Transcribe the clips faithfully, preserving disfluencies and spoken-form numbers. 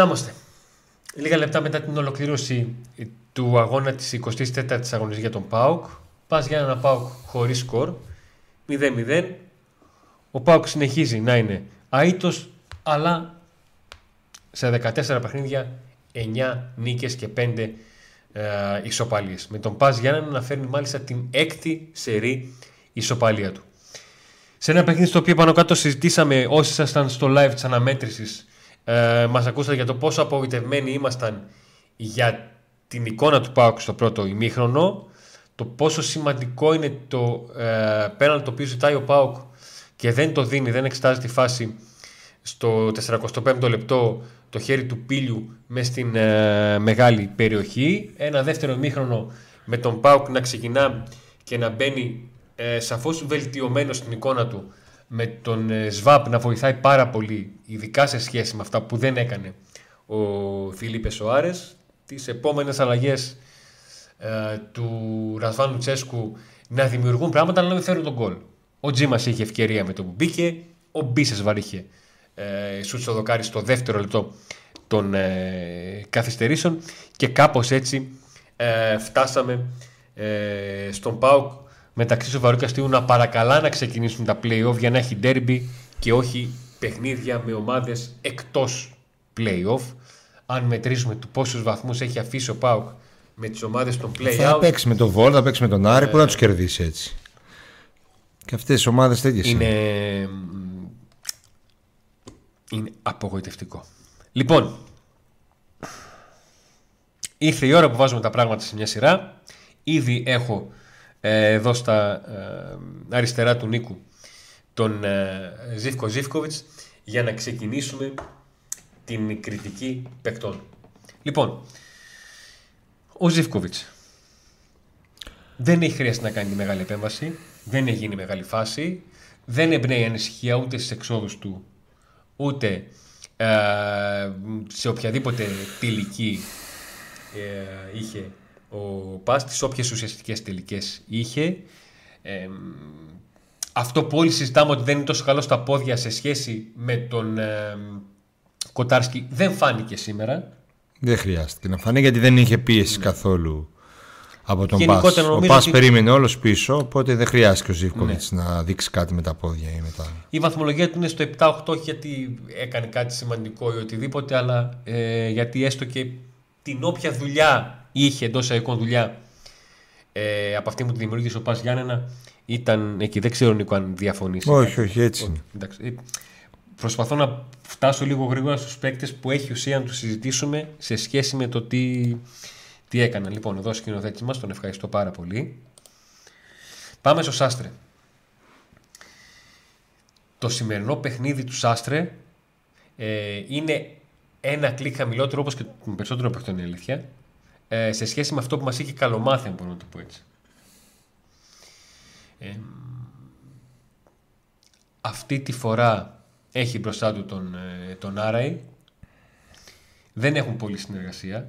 Να είμαστε. Λίγα λεπτά μετά την ολοκλήρωση του αγώνα της εικοστής τέταρτης αγωνιστικής για τον ΠΑΟΚ, ΠΑΣ Γιάννινα ΠΑΟΚ χωρίς σκορ, μηδέν μηδέν. Ο ΠΑΟΚ συνεχίζει να είναι αήττος, αλλά σε δεκατέσσερα παιχνίδια εννιά νίκες και πέντε ε, ισοπαλίες. Με τον ΠΑΣ Γιάννινα να φέρνει μάλιστα την έκτη σερί ισοπαλία του. Σε ένα παιχνίδι στο οποίο πάνω κάτω συζητήσαμε, όσοι ήσασταν στο live της αναμέτρησης, ε, μας ακούσατε για το πόσο απογοητευμένοι ήμασταν για την εικόνα του ΠΑΟΚ στο πρώτο ημίχρονο, το πόσο σημαντικό είναι το ε, πέναλτι το οποίο ζητάει ο ΠΑΟΚ και δεν το δίνει, δεν εξετάζει τη φάση στο σαρανταπέμπτο λεπτό, το χέρι του Πύλιου μες στην ε, μεγάλη περιοχή. Ένα δεύτερο ημίχρονο με τον ΠΑΟΚ να ξεκινά και να μπαίνει ε, σαφώς βελτιωμένο στην εικόνα του, με τον ε, ΣΒΑΠ να βοηθάει πάρα πολύ, ειδικά σε σχέση με αυτά που δεν έκανε ο Φιλίπε Σοάρες. Τις επόμενες αλλαγές ε, του Ράσβαν Λουτσέσκου να δημιουργούν πράγματα αλλά να μην φέρουν τον γκολ. Ο Τζίμας είχε ευκαιρία με το που μπήκε, ο Μπίσεσβά είχε ε, σουτ στο δοκάρι στο δεύτερο λεπτό των ε, καθυστερήσεων και κάπως έτσι ε, φτάσαμε ε, στον ΠΑΟΚ μεταξύ του Βαρουκιαστίου να παρακαλά να ξεκινήσουν τα play-off για να έχει derby και όχι παιχνίδια με ομάδες εκτός play-off. Αν μετρήσουμε του πόσους βαθμούς έχει αφήσει ο ΠΑΟΚ με τις ομάδες των play-out, θα παίξει με τον Βόλο, θα παίξει με τον Άρη, μπορεί να τους κερδίσει έτσι. Και αυτές τις ομάδες τέτοιες είναι... είναι. Είναι απογοητευτικό. Λοιπόν, ήρθε η ώρα που βάζουμε τα πράγματα σε μια σειρά. Ήδη έχω ε, εδώ στα ε, αριστερά του Νίκου τον ε, Ζίβκο Ζίβκοβιτς για να ξεκινήσουμε την κριτική παικτών. Λοιπόν, ο Ζίβκοβιτς δεν έχει χρειαστεί να κάνει μεγάλη επέμβαση, δεν έχει γίνει μεγάλη φάση, δεν εμπνέει ανησυχία ούτε στις εξόδους του, ούτε ε, σε οποιαδήποτε τελική ε, είχε ο ΠΑΣ, τις όποιες ουσιαστικές τελικές είχε. Ε, αυτό που όλοι συζητάμε ότι δεν είναι τόσο καλό στα πόδια σε σχέση με τον... Ε, Κοτάρσκι δεν φάνηκε σήμερα. Δεν χρειάστηκε να φανεί γιατί δεν είχε πίεση ναι. καθόλου από τον Πας. Ο Πας ότι... περίμενε όλος πίσω, οπότε δεν χρειάστηκε ο Ζίβκοβιτς ναι. να δείξει κάτι με τα πόδια ή μετά. Η βαθμολογία του είναι στο επτά οκτώ, όχι γιατί έκανε κάτι σημαντικό ή οτιδήποτε, αλλά ε, γιατί έστω και την όποια δουλειά είχε, εντός αικών δουλειά, ε, από αυτή που τη δημιουργήσε ο Πας Γιάννενα, ήταν εκεί. Δεν ξέρω Νίκο αν διαφωνήσει. Όχι, όχι, έτσι. Όχι, εντάξει. Προσπαθώ να φτάσω λίγο γρήγορα στους παίκτες που έχει ουσία να τους συζητήσουμε σε σχέση με το τι, τι έκαναν. Λοιπόν, εδώ σκηνοθέτη μας, τον ευχαριστώ πάρα πολύ. Πάμε στο Σάστρε. Το σημερινό παιχνίδι του Σάστρε ε, είναι ένα κλικ χαμηλότερο, όπως και με περισσότερο παίκτων είναι αλήθεια, ε, σε σχέση με αυτό που μας είχε καλομάθει, μπορώ να το πω έτσι. Ε, αυτή τη φορά... Έχει μπροστά του τον, τον Άραη. Δεν έχουν πολλή συνεργασία.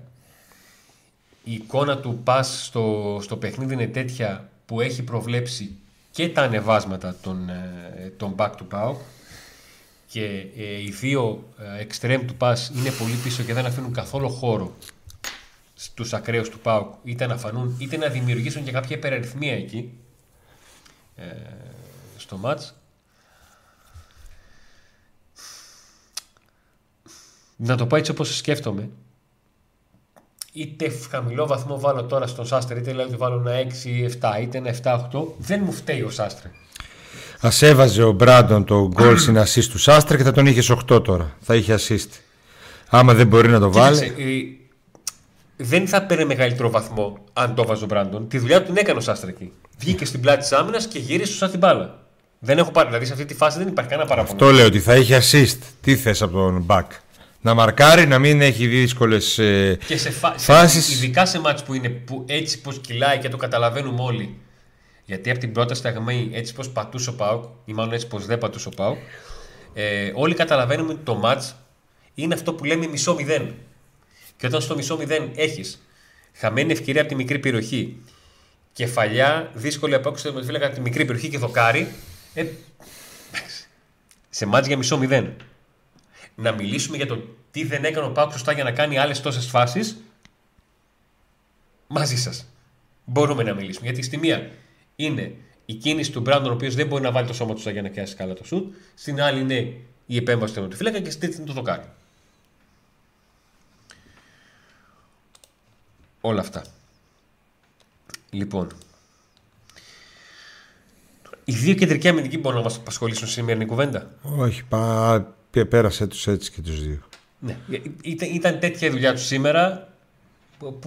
Η εικόνα του ΠΑΣ στο, στο παιχνίδι είναι τέτοια που έχει προβλέψει και τα ανεβάσματα των, των back του ΠΑΟΚ και ε, οι δύο εξτρέμ του ΠΑΣ είναι πολύ πίσω και δεν αφήνουν καθόλου χώρο στους ακραίους του ΠΑΟΚ είτε να φανούν είτε να δημιουργήσουν και κάποια υπεραριθμία εκεί ε, στο μάτς. Να το πω έτσι όπως σκέφτομαι, είτε χαμηλό βαθμό βάλω τώρα στον Σάστρε, είτε δηλαδή βάλω ένα έξι επτά, είτε ένα επτά οκτώ, δεν μου φταίει ο Σάστρε. Ας έβαζε ο Μπράντον το γκολ στην assist του Σάστρε και θα τον είχε οκτώ τώρα. Θα είχε assist. Άμα δεν μπορεί να το βάλει. Κοίταξε, δεν θα παίρνει μεγαλύτερο βαθμό αν το βάζει ο Μπράντον. Τη δουλειά του την έκανε ο Σάστρε εκεί. Βγήκε στην πλάτη της άμυνας και γύρισε σαν την μπάλα. Δεν έχω πάρει. Δηλαδή σε αυτή τη φάση δεν υπάρχει κανένα παράπονο. Αυτό λέω ότι θα είχε assist. Τι θες από τον back. Να μαρκάρει, να μην έχει δύσκολες ε, και σε φα... φάσεις. Σε, ειδικά σε μάτς που είναι που έτσι πως κυλάει και το καταλαβαίνουμε όλοι. Γιατί από την πρώτη στιγμή έτσι πως πατούσε ο ΠΑΟΚ, ή μάλλον έτσι πως δεν πατούσε ο ΠΑΟΚ, ε, όλοι καταλαβαίνουμε ότι το μάτς είναι αυτό που λέμε μισό μηδέν. Και όταν στο μισό μηδέν έχεις χαμένη ευκαιρία από τη μικρή περιοχή, κεφαλιά, δύσκολη απόκριση του μεταφύλακα από τη μικρή περιοχή και δοκάρι, ε, σε μάτς για μισό μηδέν. Να μιλήσουμε για το τι δεν έκανε ο ΠΑΟΚ σωστά για να κάνει άλλες τόσες φάσεις, μαζί σας μπορούμε να μιλήσουμε. Γιατί στη μία είναι η κίνηση του Μπράντον, ο οποίος δεν μπορεί να βάλει το σώμα του για να πιάσει καλά το σουτ, στην άλλη είναι η επέμβαση του τερματοφύλακα και στην τρίτη είναι το δοκάρι. Όλα αυτά. Λοιπόν, οι δύο κεντρικοί αμυντικοί μπορούν να μας απασχολήσουν στη σημερινή κουβέντα. Όχι, πά... πέρασε τους έτσι και τους δύο. Ναι, ήταν, ήταν τέτοια η δουλειά τους σήμερα που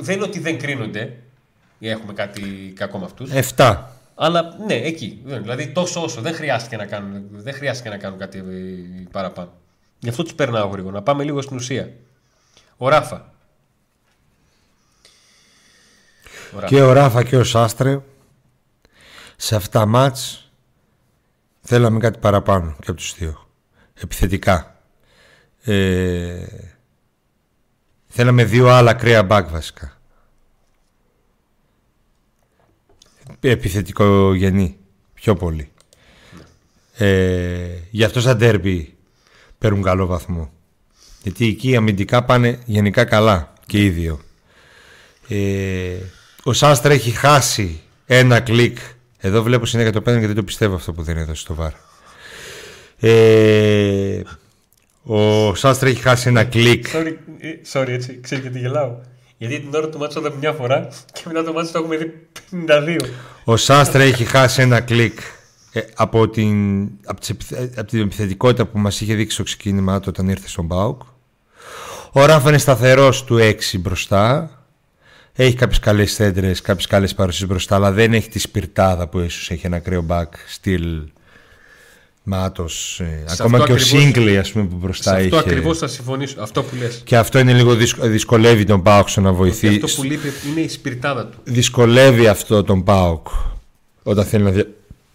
δεν είναι ότι δεν κρίνονται ή έχουμε κάτι κακό με αυτούς. Εφτά. Αλλά ναι, εκεί. Δηλαδή τόσο όσο. Δεν χρειάστηκε να κάνουν, δεν χρειάστηκε να κάνουν κάτι παραπάνω. Γι' αυτό τους περνάω γρήγορα. Να πάμε λίγο στην ουσία. Ο Ράφα. Ο Ράφα. Και ο Ράφα και ο Σάστρε σε αυτά μάτς θέλαμε κάτι παραπάνω και από τους δύο. Επιθετικά. Ε, θέλαμε δύο άλλα κρέα μπακ βασικά. Επιθετικογενή πιο πολύ. Ε, γι' αυτό σαν ντέρμπι παίρνουν καλό βαθμό. Γιατί εκεί αμυντικά πάνε γενικά καλά και οι δύο. Ε, ο Σάστρα έχει χάσει ένα κλικ. Εδώ βλέπω συνέχεια το πέντε και δεν το πιστεύω αυτό που δεν έδωσε στο βάρο. Ε, ο Σάστρα έχει χάσει ένα κλικ. Sorry, sorry έτσι, ξέρει γιατί γελάω. Γιατί την ώρα του μάτσου είδαμε μια φορά και μετά το μάτσο το έχουμε δει πενήντα δύο. Ο Σάστρα έχει χάσει ένα κλικ ε, από, την, από, τις, από την επιθετικότητα που μας είχε δείξει στο ξεκίνημα όταν ήρθε στον ΠΑΟΚ. Ο Ράφα είναι σταθερός του έξι μπροστά. Έχει κάποιες καλές θέντρες, κάποιες καλές παρουσίες μπροστά, αλλά δεν έχει τη σπιρτάδα που ίσως έχει ένα κρέο μπακ στυλ μάτος. Ε, ακόμα και ακριβώς, ο Σίγκλινγκ, ας πούμε, που μπροστά έχει. Αυτό ακριβώς θα συμφωνήσω. Αυτό που λες. Και αυτό είναι λίγο δυσκο, δυσκολεύει τον ΠΑΟΚ να βοηθήσει. Αυτό που λείπει είναι η σπιρτάδα του. Δυσκολεύει αυτό τον ΠΑΟΚ όταν θέλει να, δια,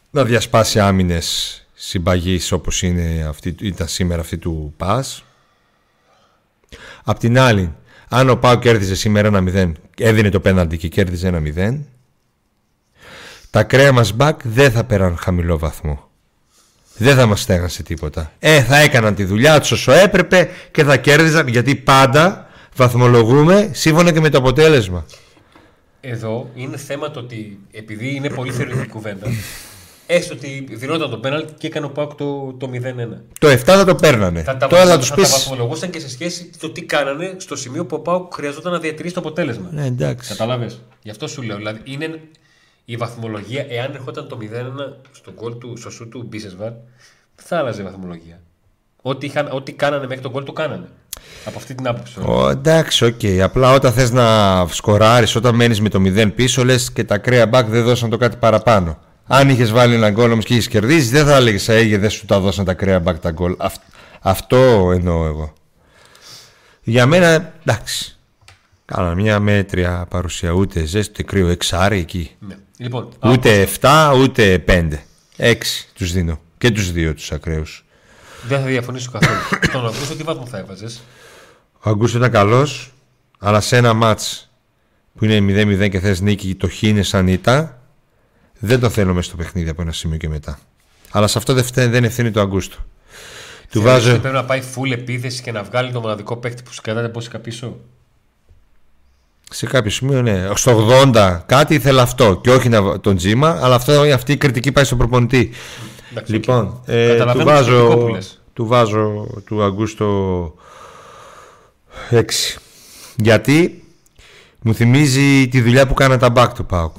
να διασπάσει άμυνες συμπαγής όπως είναι αυτή, ήταν σήμερα αυτή του ΠΑΣ. Απ' την άλλη, αν ο ΠΑΟΚ κέρδιζε σήμερα ένα μηδέν, έδινε το πέναλτι και κέρδιζε ένα μηδέν, τα κρέα μας μπακ δεν θα πέραν χαμηλό βαθμό. Δεν θα μας στέγασε τίποτα. Ε, θα έκαναν τη δουλειά τους όσο έπρεπε και θα κέρδιζαν, γιατί πάντα βαθμολογούμε σύμφωνα και με το αποτέλεσμα. Εδώ είναι θέμα το ότι επειδή είναι πολύ θεωρητική κουβέντα, έστω ότι δινόταν το πέναλτι και έκανε ο ΠΑΟΚ το, το μηδέν ένα. Το εφτά θα το παίρνανε. Θα τα, θα τους θα πεις... τα βαθμολογούσαν και σε σχέση το τι κάνανε στο σημείο που ο ΠΑΟΚ χρειαζόταν να διατηρήσει το αποτέλεσμα. Ναι, εντάξει. Καταλάβες. Γι' αυτό σου λέω. Δηλαδή είναι η βαθμολογία, εάν ερχόταν το μηδέν ένα στο γκολ του σωσού του Μπίσεσβά, θα άλλαζε η βαθμολογία. Ό,τι, είχαν, ό,τι κάνανε μέχρι τον γκολ το κάνανε. Από αυτή την άποψη. Ο, εντάξει, οκ. Okay. Απλά όταν θες να σκοράρεις, όταν μένεις με το μηδέν πίσω, λες και τα κρέα μπακ δεν δώσαν το κάτι παραπάνω. Αν είχες βάλει έναν γκολ όμως και είχες κερδίσει, δεν θα έλεγες αίγε, δεν σου τα δώσαν τα κρέα μπακ τα γκολ. Αυτ, αυτό εννοώ εγώ. Για μένα, εντάξει. Κάνα μια μέτρια παρουσία, ούτε ζέστη, ούτε κρύο, εξάρι εκεί. Ναι. Λοιπόν, ούτε άκουσα. εφτά, ούτε πέντε. έξι τους δίνω. Και τους δύο τους ακραίους. Δεν θα διαφωνήσω καθόλου. Τον Αγκούστο, τι βάθμο θα έβαζες? Ο Αγκούστο ήταν καλός, αλλά σε ένα μάτς που είναι μηδέν μηδέν και θες νίκη, το χίνε σαν ήττα. Δεν το θέλω μέσα στο παιχνίδι από ένα σημείο και μετά. Αλλά σε αυτό δεν ευθύνει το Αγκούστο. Του βάζω... Πρέπει να πάει full επίθεση και να βγάλει το μοναδικό παίκτη που σου κρατάτε πόσικα πίσω. Σε κάποιο σημείο, ναι. Στο ογδόντα κάτι ήθελα αυτό. Και όχι να... τον Τζίμα, αλλά αυτό, αυτή η κριτική πάει στον προπονητή. Εντάξει, λοιπόν, ε, του, βάζω, του βάζω του Αγκούστο έξι. Γιατί μου θυμίζει τη δουλειά που κάνα τα back του ΠΑΟΚ.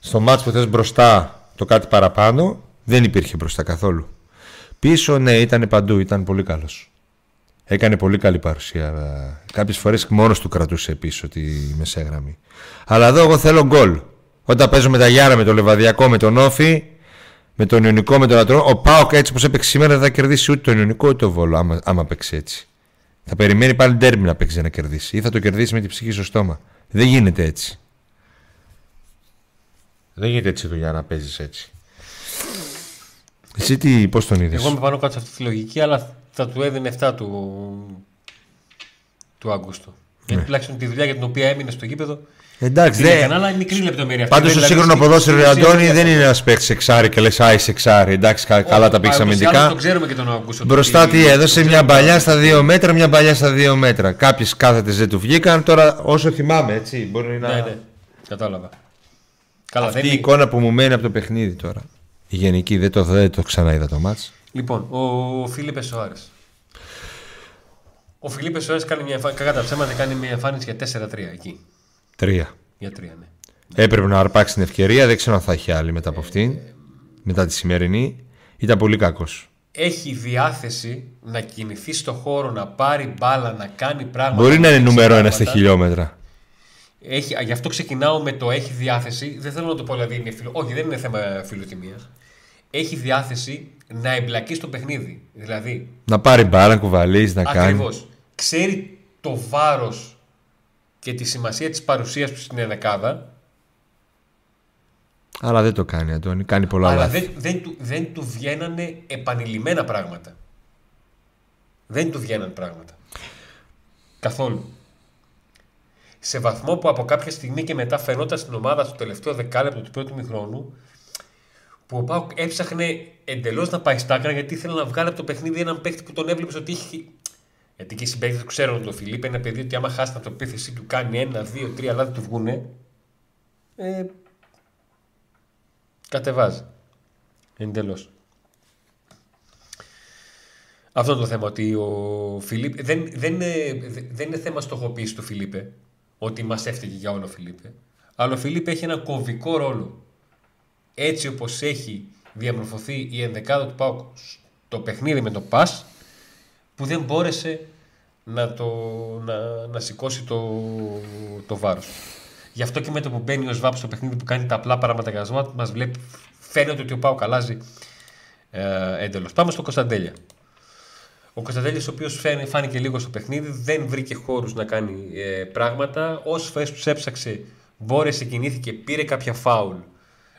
Στο μάτς που θες μπροστά το κάτι παραπάνω, δεν υπήρχε μπροστά καθόλου. Πίσω, ναι, ήταν παντού, ήταν πολύ καλός. Έκανε πολύ καλή παρουσία. Κάποιες φορές μόνος του κρατούσε πίσω τη μεσέγραμμη. Αλλά εδώ εγώ θέλω γκολ. Όταν παίζω με τα Γιάρα, με το Λεβαδιακό, με τον Όφη, με τον Ιωνικό, με τον Ατρό, ο ΠΑΟΚ έτσι όπως έπαιξε σήμερα δεν θα κερδίσει ούτε τον Ιωνικό ούτε τον Βόλο. Άμα, άμα παίξει έτσι. Θα περιμένει πάλι ντέρμπι να παίξει να κερδίσει. Ή θα το κερδίσει με την ψυχή στο στόμα. Δεν γίνεται έτσι. Δεν γίνεται έτσι δουλειά να παίζεις έτσι. Εσύ τι, πώς τον είδες? Εγώ με πάνω κάτω σε αυτή τη λογική, αλλά θα του έδινε εφτά του, του Αγκούστου. Γιατί τουλάχιστον τη δουλειά για την οποία έμεινε στο γήπεδο. Εντάξει, δεν είναι μικρή λεπτομέρεια. Πάντως το σύγχρονο ποδόσφαιρο, Αντώνη, δεν είναι να παίξει εξάρι και λε, άι εξάρι. Εντάξει, καλά τα παίξει αμυντικά. Μπροστά τι έδωσε, μια παλιά στα δύο μέτρα, μια παλιά στα δύο μέτρα. Κάποιε κάθετε δεν του βγήκαν. Τώρα όσο θυμάμαι, έτσι μπορεί να. Κατάλαβα. Αυτή η εικόνα που μου μένει από το παιχνίδι τώρα. Η γενική, δεν το, δεν το ξαναείδα το μάτς. Λοιπόν, ο Φιλίπε Σοάρες. Ο Φιλίπε Σοάρες κάνει μια εμφάνιση. Κατά ψέματα, κάνει μια εμφάνιση για τέσσερα τρία εκεί. Τρία. Για τρία, ναι. Έπρεπε να αρπάξει την ευκαιρία. Δεν ξέρω αν θα έχει άλλη μετά από αυτήν. Ε, μετά τη σημερινή. Ήταν πολύ κακός. Έχει διάθεση να κινηθεί στο χώρο, να πάρει μπάλα, να κάνει πράγματα. Μπορεί να είναι νούμερο ένα στα χιλιόμετρα. Έχει, γι' αυτό ξεκινάω με το έχει διάθεση. Δεν θέλω να το πω, δηλαδή είναι φιλο... Όχι, δεν είναι θέμα φιλοτιμίας. Έχει διάθεση να εμπλακεί στο παιχνίδι. Δηλαδή, να πάρει μπάλα, να κουβαλήσει, να κάνει. Ακριβώς. Ξέρει το βάρος και τη σημασία της παρουσίας του στην ενδεκάδα. Αλλά δεν το κάνει, Αντώνη. Κάνει πολλά άλλα. Αλλά δεν, δεν, του, δεν του βγαίνανε επανειλημμένα πράγματα. Δεν του βγαίνανε πράγματα. Καθόλου. Σε βαθμό που από κάποια στιγμή και μετά φαινόταν στην ομάδα στο τελευταίο δεκάλεπτο του πρώτου μηχρόνου, που ο ΠΑΟΚ έψαχνε εντελώς να πάει στα άκρα, γιατί ήθελε να βγάλει από το παιχνίδι έναν παίκτη που τον έβλεπε ότι είχε. Γιατί και οι συμπαίκτες του ξέρουν ότι ο Φιλίπ είναι ένα παιδί ότι άμα χάσει την αυτοπεποίθησή του, κάνει ένα, δύο, τρία λάθη του βγούνε. Ε, κατεβάζει. Εντελώς. Αυτό είναι το θέμα. Ότι ο Φιλίπ. Δεν, δεν, είναι, δεν είναι θέμα στοχοποίηση του Φιλίπε. Ότι μας έφταιγε για όλο ο Φιλίπε. Αλλά ο Φιλίπε έχει ένα κομβικό ρόλο. Έτσι όπως έχει διαμορφωθεί η ενδεκάδα του ΠΑΟΚ στο παιχνίδι με το ΠΑΣ, που δεν μπόρεσε να, το, να, να σηκώσει το, το βάρος. Γι' αυτό και με το που μπαίνει ο ΣΒΑΠ στο παιχνίδι που κάνει τα απλά παραμεταγασμά, μας βλέπει, φαίνεται ότι ο ΠΑΟΚ αλλάζει ε, έντελος. Πάμε στο Κωνσταντέλια. Ο Κωνσταντέλιας, ο οποίος φάνηκε λίγο στο παιχνίδι, δεν βρήκε χώρους να κάνει ε, πράγματα. Όσες φορές τους έψαξε, μπόρεσε, κινήθηκε, πήρε κάποια φάουλ.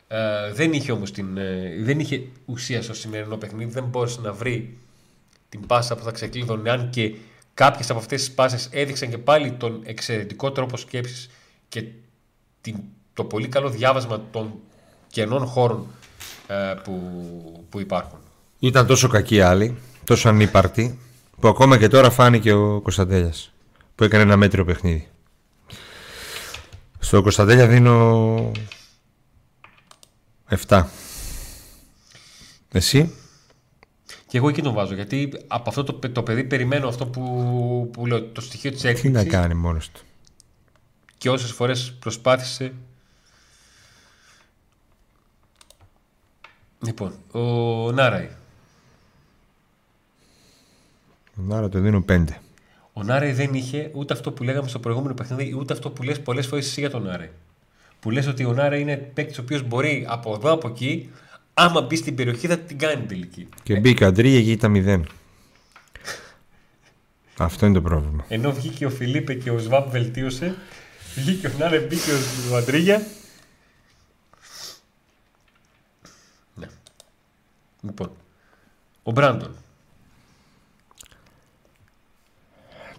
Ε, δεν είχε όμως την, ε, δεν είχε ουσία στο σημερινό παιχνίδι, δεν μπόρεσε να βρει την πάσα που θα ξεκλείδωνε. Αν και κάποιες από αυτές τις πάσες έδειξαν και πάλι τον εξαιρετικό τρόπο σκέψης και την, το πολύ καλό διάβασμα των κενών χώρων ε, που, που υπάρχουν. Ήταν τόσο κακοί άλλοι, τόσο ανύπαρτη, που ακόμα και τώρα φάνηκε ο Κωνσταντέλιας, που έκανε ένα μέτριο παιχνίδι. Στο Κωνσταντέλια δίνω επτά. Εσύ? Και εγώ εκεί τον βάζω, γιατί από αυτό το, το παιδί περιμένω αυτό που, που λέω, το στοιχείο της έκρηξης. Τι να κάνει μόνος του. Και όσες φορές προσπάθησε. Λοιπόν, ο Νάραη. Ο Νάρα το δίνω πέντε. Ο Νάραη δεν είχε ούτε αυτό που λέγαμε στο προηγούμενο παιχνίδι, ούτε αυτό που λες πολλές φορές εσύ για τον Νάραη. Που λες ότι ο Νάραη είναι παίκτης ο οποίος μπορεί από εδώ από εκεί, άμα μπει στην περιοχή θα την κάνει τελική. Και μπήκε ο Αντρίγια και ήταν μηδέν. Αυτό είναι το πρόβλημα. Ενώ βγήκε ο Φιλίπε και ο ΣΒΑΠ βελτίωσε, βγήκε ο Νάραη, μπήκε ο Αντρίγια. Ναι. Λοιπόν, ο Μπράντον.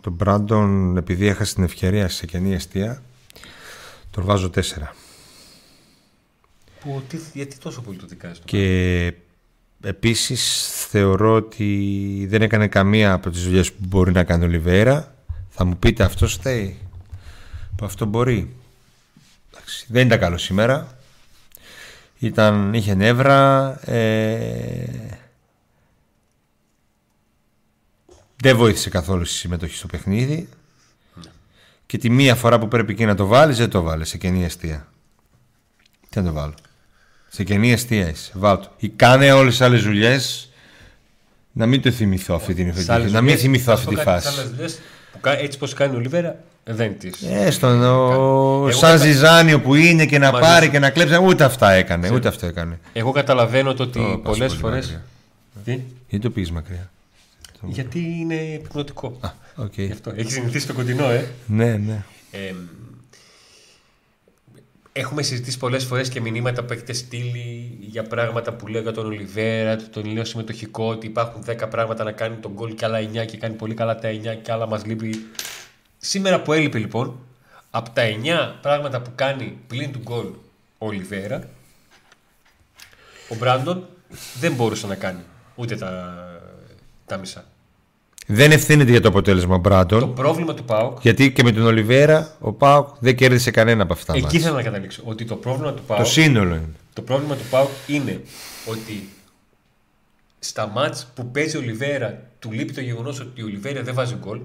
Τον Μπράντον, επειδή έχασε την ευκαιρία σε κενή αιστεία, τον βάζω τέσσερα. Που, τι, γιατί τόσο πολύ το δικάζει. Και επίσης θεωρώ ότι δεν έκανε καμία από τις δουλειές που μπορεί να κάνει ο Ολιβέρα. Θα μου πείτε αυτό στέει, που αυτό μπορεί. Εντάξει, δεν ήταν καλό σήμερα. Ήταν, είχε νεύρα. Ε... Δεν βοήθησε καθόλου στη συμμετοχή στο παιχνίδι. Ναι. Και τη μία φορά που πρέπει και να το βάλεις, δεν το βάλεις σε κενή αιστεία. Τι να το βάλω. Σε κενή αιστεία είσαι. Βάλω το. Ή κάνε όλες τις άλλες δουλειές. Να μην το θυμηθώ αυτή την φάση. Να μην θυμηθώ αυτή τη φάση. Έτσι πως κάνει ο Ολιβέρα, δεν τις. Έστω. Ο... Σαν Ζιζάνιο που είναι και να μάλιστα. πάρει και να κλέψει. Ούτε αυτά έκανε. Ούτε αυτό έκανε. Εγώ καταλαβαίνω το ότι πολλές φορές. Γιατί το πήγες μακριά. Γιατί είναι υπνοτικό. Okay. Έχει συνηθίσει το κοντινό, ε. Ναι, ναι. Ε, έχουμε συζητήσει πολλές φορές και μηνύματα που έχετε στείλει για πράγματα που λέω για τον Ολιβέρα, τον λέω συμμετοχικό, ότι υπάρχουν δέκα πράγματα να κάνει τον γκολ και άλλα εννιά και κάνει πολύ καλά τα εννιά και άλλα μας λείπει Σήμερα που έλειπε λοιπόν, από τα εννιά πράγματα που κάνει πλην του γκολ ο Ολιβέρα, ο Μπράντον δεν μπορούσε να κάνει ούτε τα, τα μισά. Δεν ευθύνεται για το αποτέλεσμα ο Μπράντον. Το πρόβλημα του ΠΑΟΚ. Γιατί και με τον Ολιβέρα ο ΠΑΟΚ δεν κέρδισε κανένα από αυτά. Εκεί ήθελα να καταλήξω. Ότι το πρόβλημα του ΠΑΟΚ. Το σύνολο είναι. Το πρόβλημα του ΠΑΟΚ είναι ότι στα μάτς που παίζει ο Ολιβέρα του λείπει το γεγονός ότι ο Ολιβέρα δεν βάζει γκολ.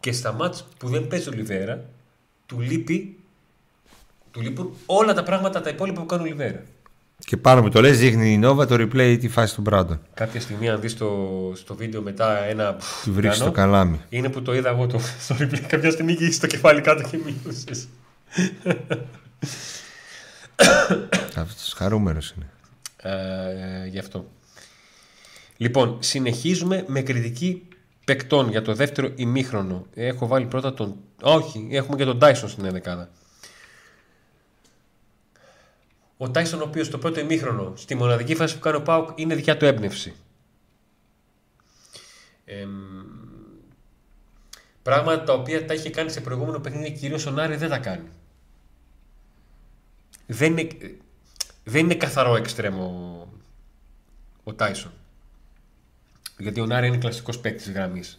Και στα μάτς που δεν παίζει ο Ολιβέρα του, λείπει, του λείπουν όλα τα πράγματα τα υπόλοιπα που κάνει ο Ολιβέρα. Και πάνω που το λες δείχνει η Νόβα το replay τη φάση του Μπράντον. Κάποια στιγμή αν δεις το, στο βίντεο μετά ένα του βρίξει το καλάμι. Είναι που το είδα εγώ το, στο replay. Κάποια στιγμή και στο κεφάλι κάτω και μιλούσες. Αυτός χαρούμενος είναι. ε, Γι' αυτό. Λοιπόν, συνεχίζουμε με κριτική παικτών για το δεύτερο ημίχρονο. Έχω βάλει πρώτα τον... Όχι, έχουμε και τον Τάισον στην ενδεκάδα. Ο Τάισον ο οποίος στο πρώτο ημίχρονο, στη μοναδική φάση που κάνει ο ΠΑΟΚ, είναι δικιά του έμπνευση. Ε, πράγματα τα οποία τα είχε κάνει σε προηγούμενο παιχνίδι, κυρίως ο Νάραη δεν τα κάνει. Δεν είναι, δεν είναι καθαρό εξτρέμο ο Τάισον. Γιατί ο Νάραη είναι κλασικός παίκτης γραμμής.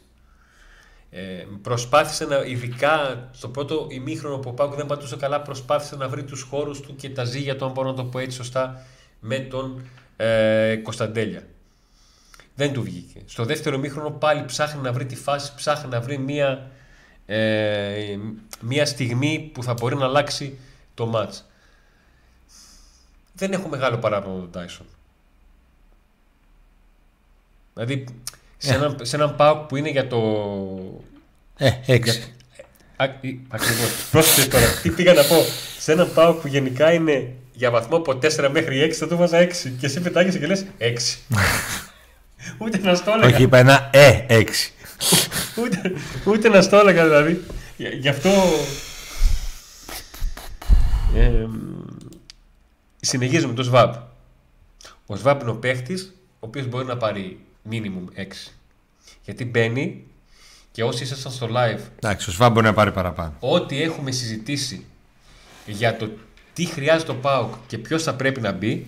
Ε, προσπάθησε να, ειδικά στο πρώτο ημίχρονο που ο ΠΑΟΚ δεν πατούσε καλά, προσπάθησε να βρει τους χώρους του και τα ζύγια του, αν μπορώ να το πω έτσι σωστά, με τον ε, Κωνσταντέλια. Δεν του βγήκε. Στο δεύτερο ημίχρονο πάλι ψάχνει να βρει τη φάση, ψάχνει να βρει μια, ε, μια στιγμή που θα μπορεί να αλλάξει το μάτς. Δεν έχω μεγάλο παράπονο τον Τάισον. Δηλαδή σε, yeah. έναν, σε έναν ΠΑΟΚ που είναι για το... Ε, έξι. Ακριβώς. Πρόσεχε τώρα. Τι πήγα να πω. Σε έναν ΠΑΟΚ που γενικά είναι για βαθμό από τέσσερα μέχρι έξι, θα το βάζα έξι. Και εσύ πετάγεσαι και λες έξι. Ούτε να στο έλεγα. Όχι, είπα ένα ε, έξι. ούτε, ούτε να στο έλεγα δηλαδή. Γι' αυτό... Ε, συνεχίζουμε το ΣΒΑΠ. Ο ΣΒΑΠ είναι ο παίχτης ο οποίος μπορεί να πάρει μίνιμουμ έξι. Γιατί μπαίνει και όσοι ήσασταν στο live. Εντάξει, ο ΣΒΑΠ μπορεί να πάρει παραπάνω. Ό,τι έχουμε συζητήσει για το τι χρειάζεται ο ΠΑΟΚ και ποιος θα πρέπει να μπει,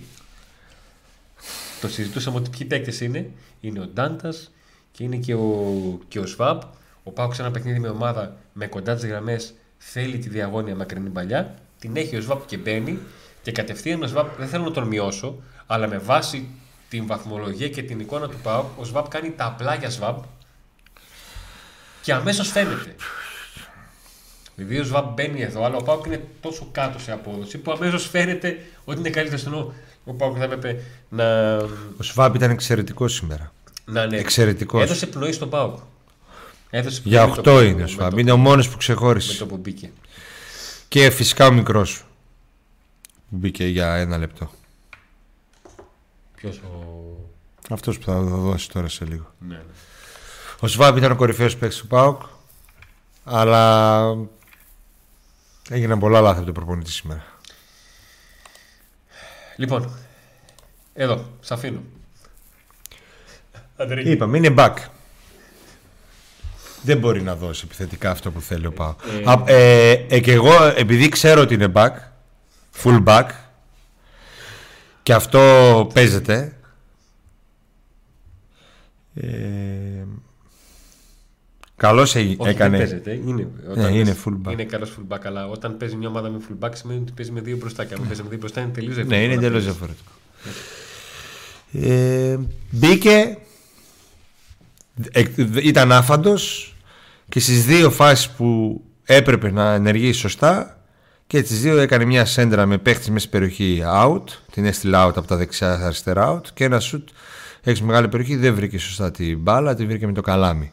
το συζητούσαμε ότι ποιοι παίκτες είναι. Είναι ο Ντάντας και είναι και ο, και ο ΣΒΑΠ. Ο ΠΑΟΚ σε ένα παιχνίδι με ομάδα με κοντά τις γραμμές θέλει τη διαγώνια μακρινή παλιά. Την έχει ο ΣΒΑΠ και μπαίνει. Και κατευθείαν ο ΣΒΑΠ, δεν θέλω να τον μειώσω, αλλά με βάση την βαθμολογία και την εικόνα του ΠΑΟΚ, ο ΣΒΑΠ κάνει τα απλά για ΣΒΑΠ και αμέσως φαίνεται. Δηλαδή ο ΣΒΑΠ μπαίνει εδώ, αλλά ο ΠΑΟΚ είναι τόσο κάτω σε απόδοση που αμέσως φαίνεται ότι είναι καλύτερο. Ενώ ο ΠΑΟΚ θα έπρεπε να... Ο ΣΒΑΠ ήταν εξαιρετικός σήμερα. Να, ναι. Εξαιρετικός. Έδωσε πνοή στον ΠΑΟΚ. Έδωσε πνοή για οκτώ είναι ο ΣΒΑΠ. Είναι ο μόνος που ξεχώρισε. Με το που μπήκε. Και φυσικά ο μικρός που μπήκε για ένα λεπτό. Ποιος ο... Αυτός που θα δώσει τώρα σε λίγο. Ναι, ναι. Ο ΣΒΑΠ ήταν ο κορυφαίος παίκτης του ΠΑΟΚ, αλλά έγιναν πολλά λάθη από τον προπονητή σήμερα. Λοιπόν, εδώ, σ' αφήνω. Είπαμε, είναι back. Δεν μπορεί να δώσει επιθετικά αυτό που θέλει ο ΠΑΟΚ. Ε, ε, ε, ε, και εγώ, επειδή ξέρω ότι είναι back, full back, και αυτό παίζεται. Ε, καλώς ε, έκανε. Παίζεται, είναι, όταν ε, είναι full back. Είναι καλός full back, αλλά όταν παίζει μια ομάδα με full back σημαίνει ότι παίζει με δύο μπροστά. Και αν παίζει με δύο μπροστά είναι τελείως διαφορετικό. Ναι, είναι τελείως διαφορετικό. Ε, μπήκε, ε, ήταν άφαντος και στις δύο φάσεις που έπρεπε να ενεργήσει σωστά. Και τις δύο έκανε μια σέντρα με παίχτη μέσα περιοχή out. Την έστειλε out από τα δεξιά στα αριστερά out. Και ένα σουτ έξω μεγάλη περιοχή δεν βρήκε σωστά την μπάλα, την βρήκε με το καλάμι.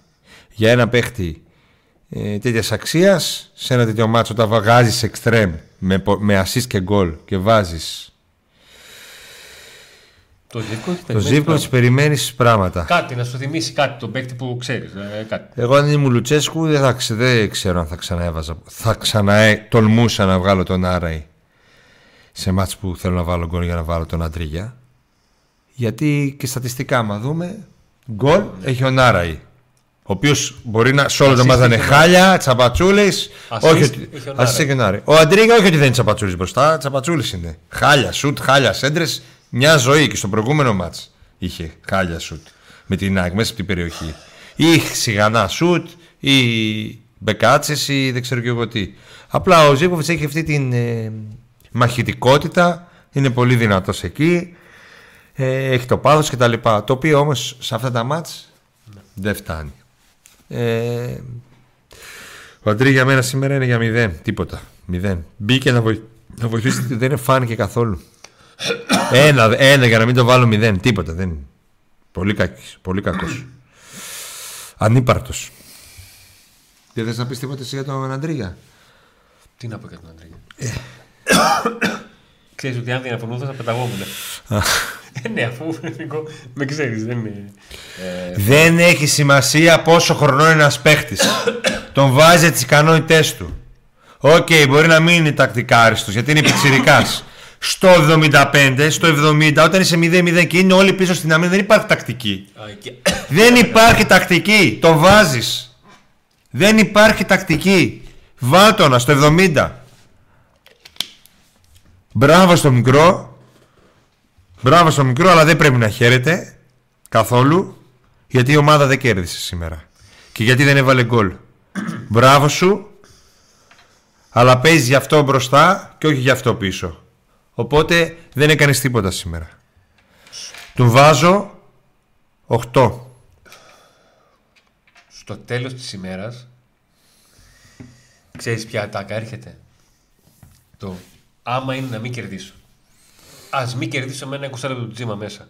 Για ένα παίχτη ε, τέτοιας αξίας, σε ένα τέτοιο μάτσο, όταν βαγάζεις εξτρέμ με, με assist και γκολ και βάζεις το Ζίβκο, της περιμένεις πράγματα. Κάτι να σου θυμίσει κάτι, τον παίκτη που ξέρεις. Ε, κάτι. Εγώ αν ήμουν Λουτσέσκου δεν, θα, δεν ξέρω αν θα ξαναέβαζα. Θα ξαναέ, τολμούσα να βγάλω τον Άραη σε μάτς που θέλω να βάλω γκολ για να βάλω τον Αντρίγια. Γιατί και στατιστικά, άμα δούμε, γκολ έχει ο Νάραη. Ο οποίος μπορεί να σε όλα τα μάθανε χάλια, τσαπατσούλες. Ασίστη και Νάραη. Ο Αντρίγια, όχι ότι δεν είναι τσαπατσούλες μπροστά, τσαπατσούλες είναι. Χάλια σουτ, χάλια σέντρες. Μια ζωή και στο προηγούμενο μάτς είχε χάλια σουτ με την ΑΕΚ μέσα από την περιοχή. Ή σιγανά σουτ, ή μπεκάτσες, ή δεν ξέρω και εγώ τι. Απλά ο Ζίβκοβιτς έχει αυτή την ε, μαχητικότητα, είναι πολύ δυνατός εκεί, ε, έχει το πάθος κτλ. Το οποίο όμως σε αυτά τα μάτς ναι. δεν φτάνει. Ε, ο Αντρίγια για μένα σήμερα είναι για μηδέν. Τίποτα. Μηδέν. Μπήκε να, βοη... να βοηθήσει, δεν φάνηκε καθόλου. Ένα, ένα για να μην το βάλω μηδέν. Τίποτα δεν είναι. Πολύ κακός. Πολύ κακός. Ανύπαρτος. Δεν θες να πεις τίποτα εσύ για τον Αντρίγια? Τι να πω για τον Αντρίγια? Ξέρεις ότι αν δεν αφορούσα θα πεταγόμουν. Ε, ναι, αφού με ξέρεις, δεν είναι. Δεν έχει σημασία πόσο χρονό είναι ένας παίχτης. Τον βάζει τις ικανότητές του. Οκ, μπορεί να μην είναι τακτικά άριστος γιατί είναι πιτσιρικάς. Στο εβδομήντα πέντε, στο εβδομήντα, όταν είσαι μηδέν μηδέν και είναι όλοι πίσω στην αμήνη, δεν υπάρχει τακτική. Δεν υπάρχει τακτική. Τον βάζεις. Δεν υπάρχει τακτική. Βάλτονα στο εβδομήντα. Μπράβο στο μικρό. Μπράβο στο μικρό, αλλά δεν πρέπει να χαίρεται καθόλου, γιατί η ομάδα δεν κέρδισε σήμερα και γιατί δεν έβαλε γκολ. Μπράβο σου, αλλά παίζει γι' αυτό μπροστά και όχι γι' αυτό πίσω. Οπότε δεν έκανες τίποτα σήμερα. Του βάζω οκτώ. Στο τέλος της ημέρας, ξέρεις ποια ατάκα έρχεται? Το άμα είναι να μην κερδίσω. Ας μην κερδίσω με ένα είκοσι λεπτό του Τζίμα μέσα.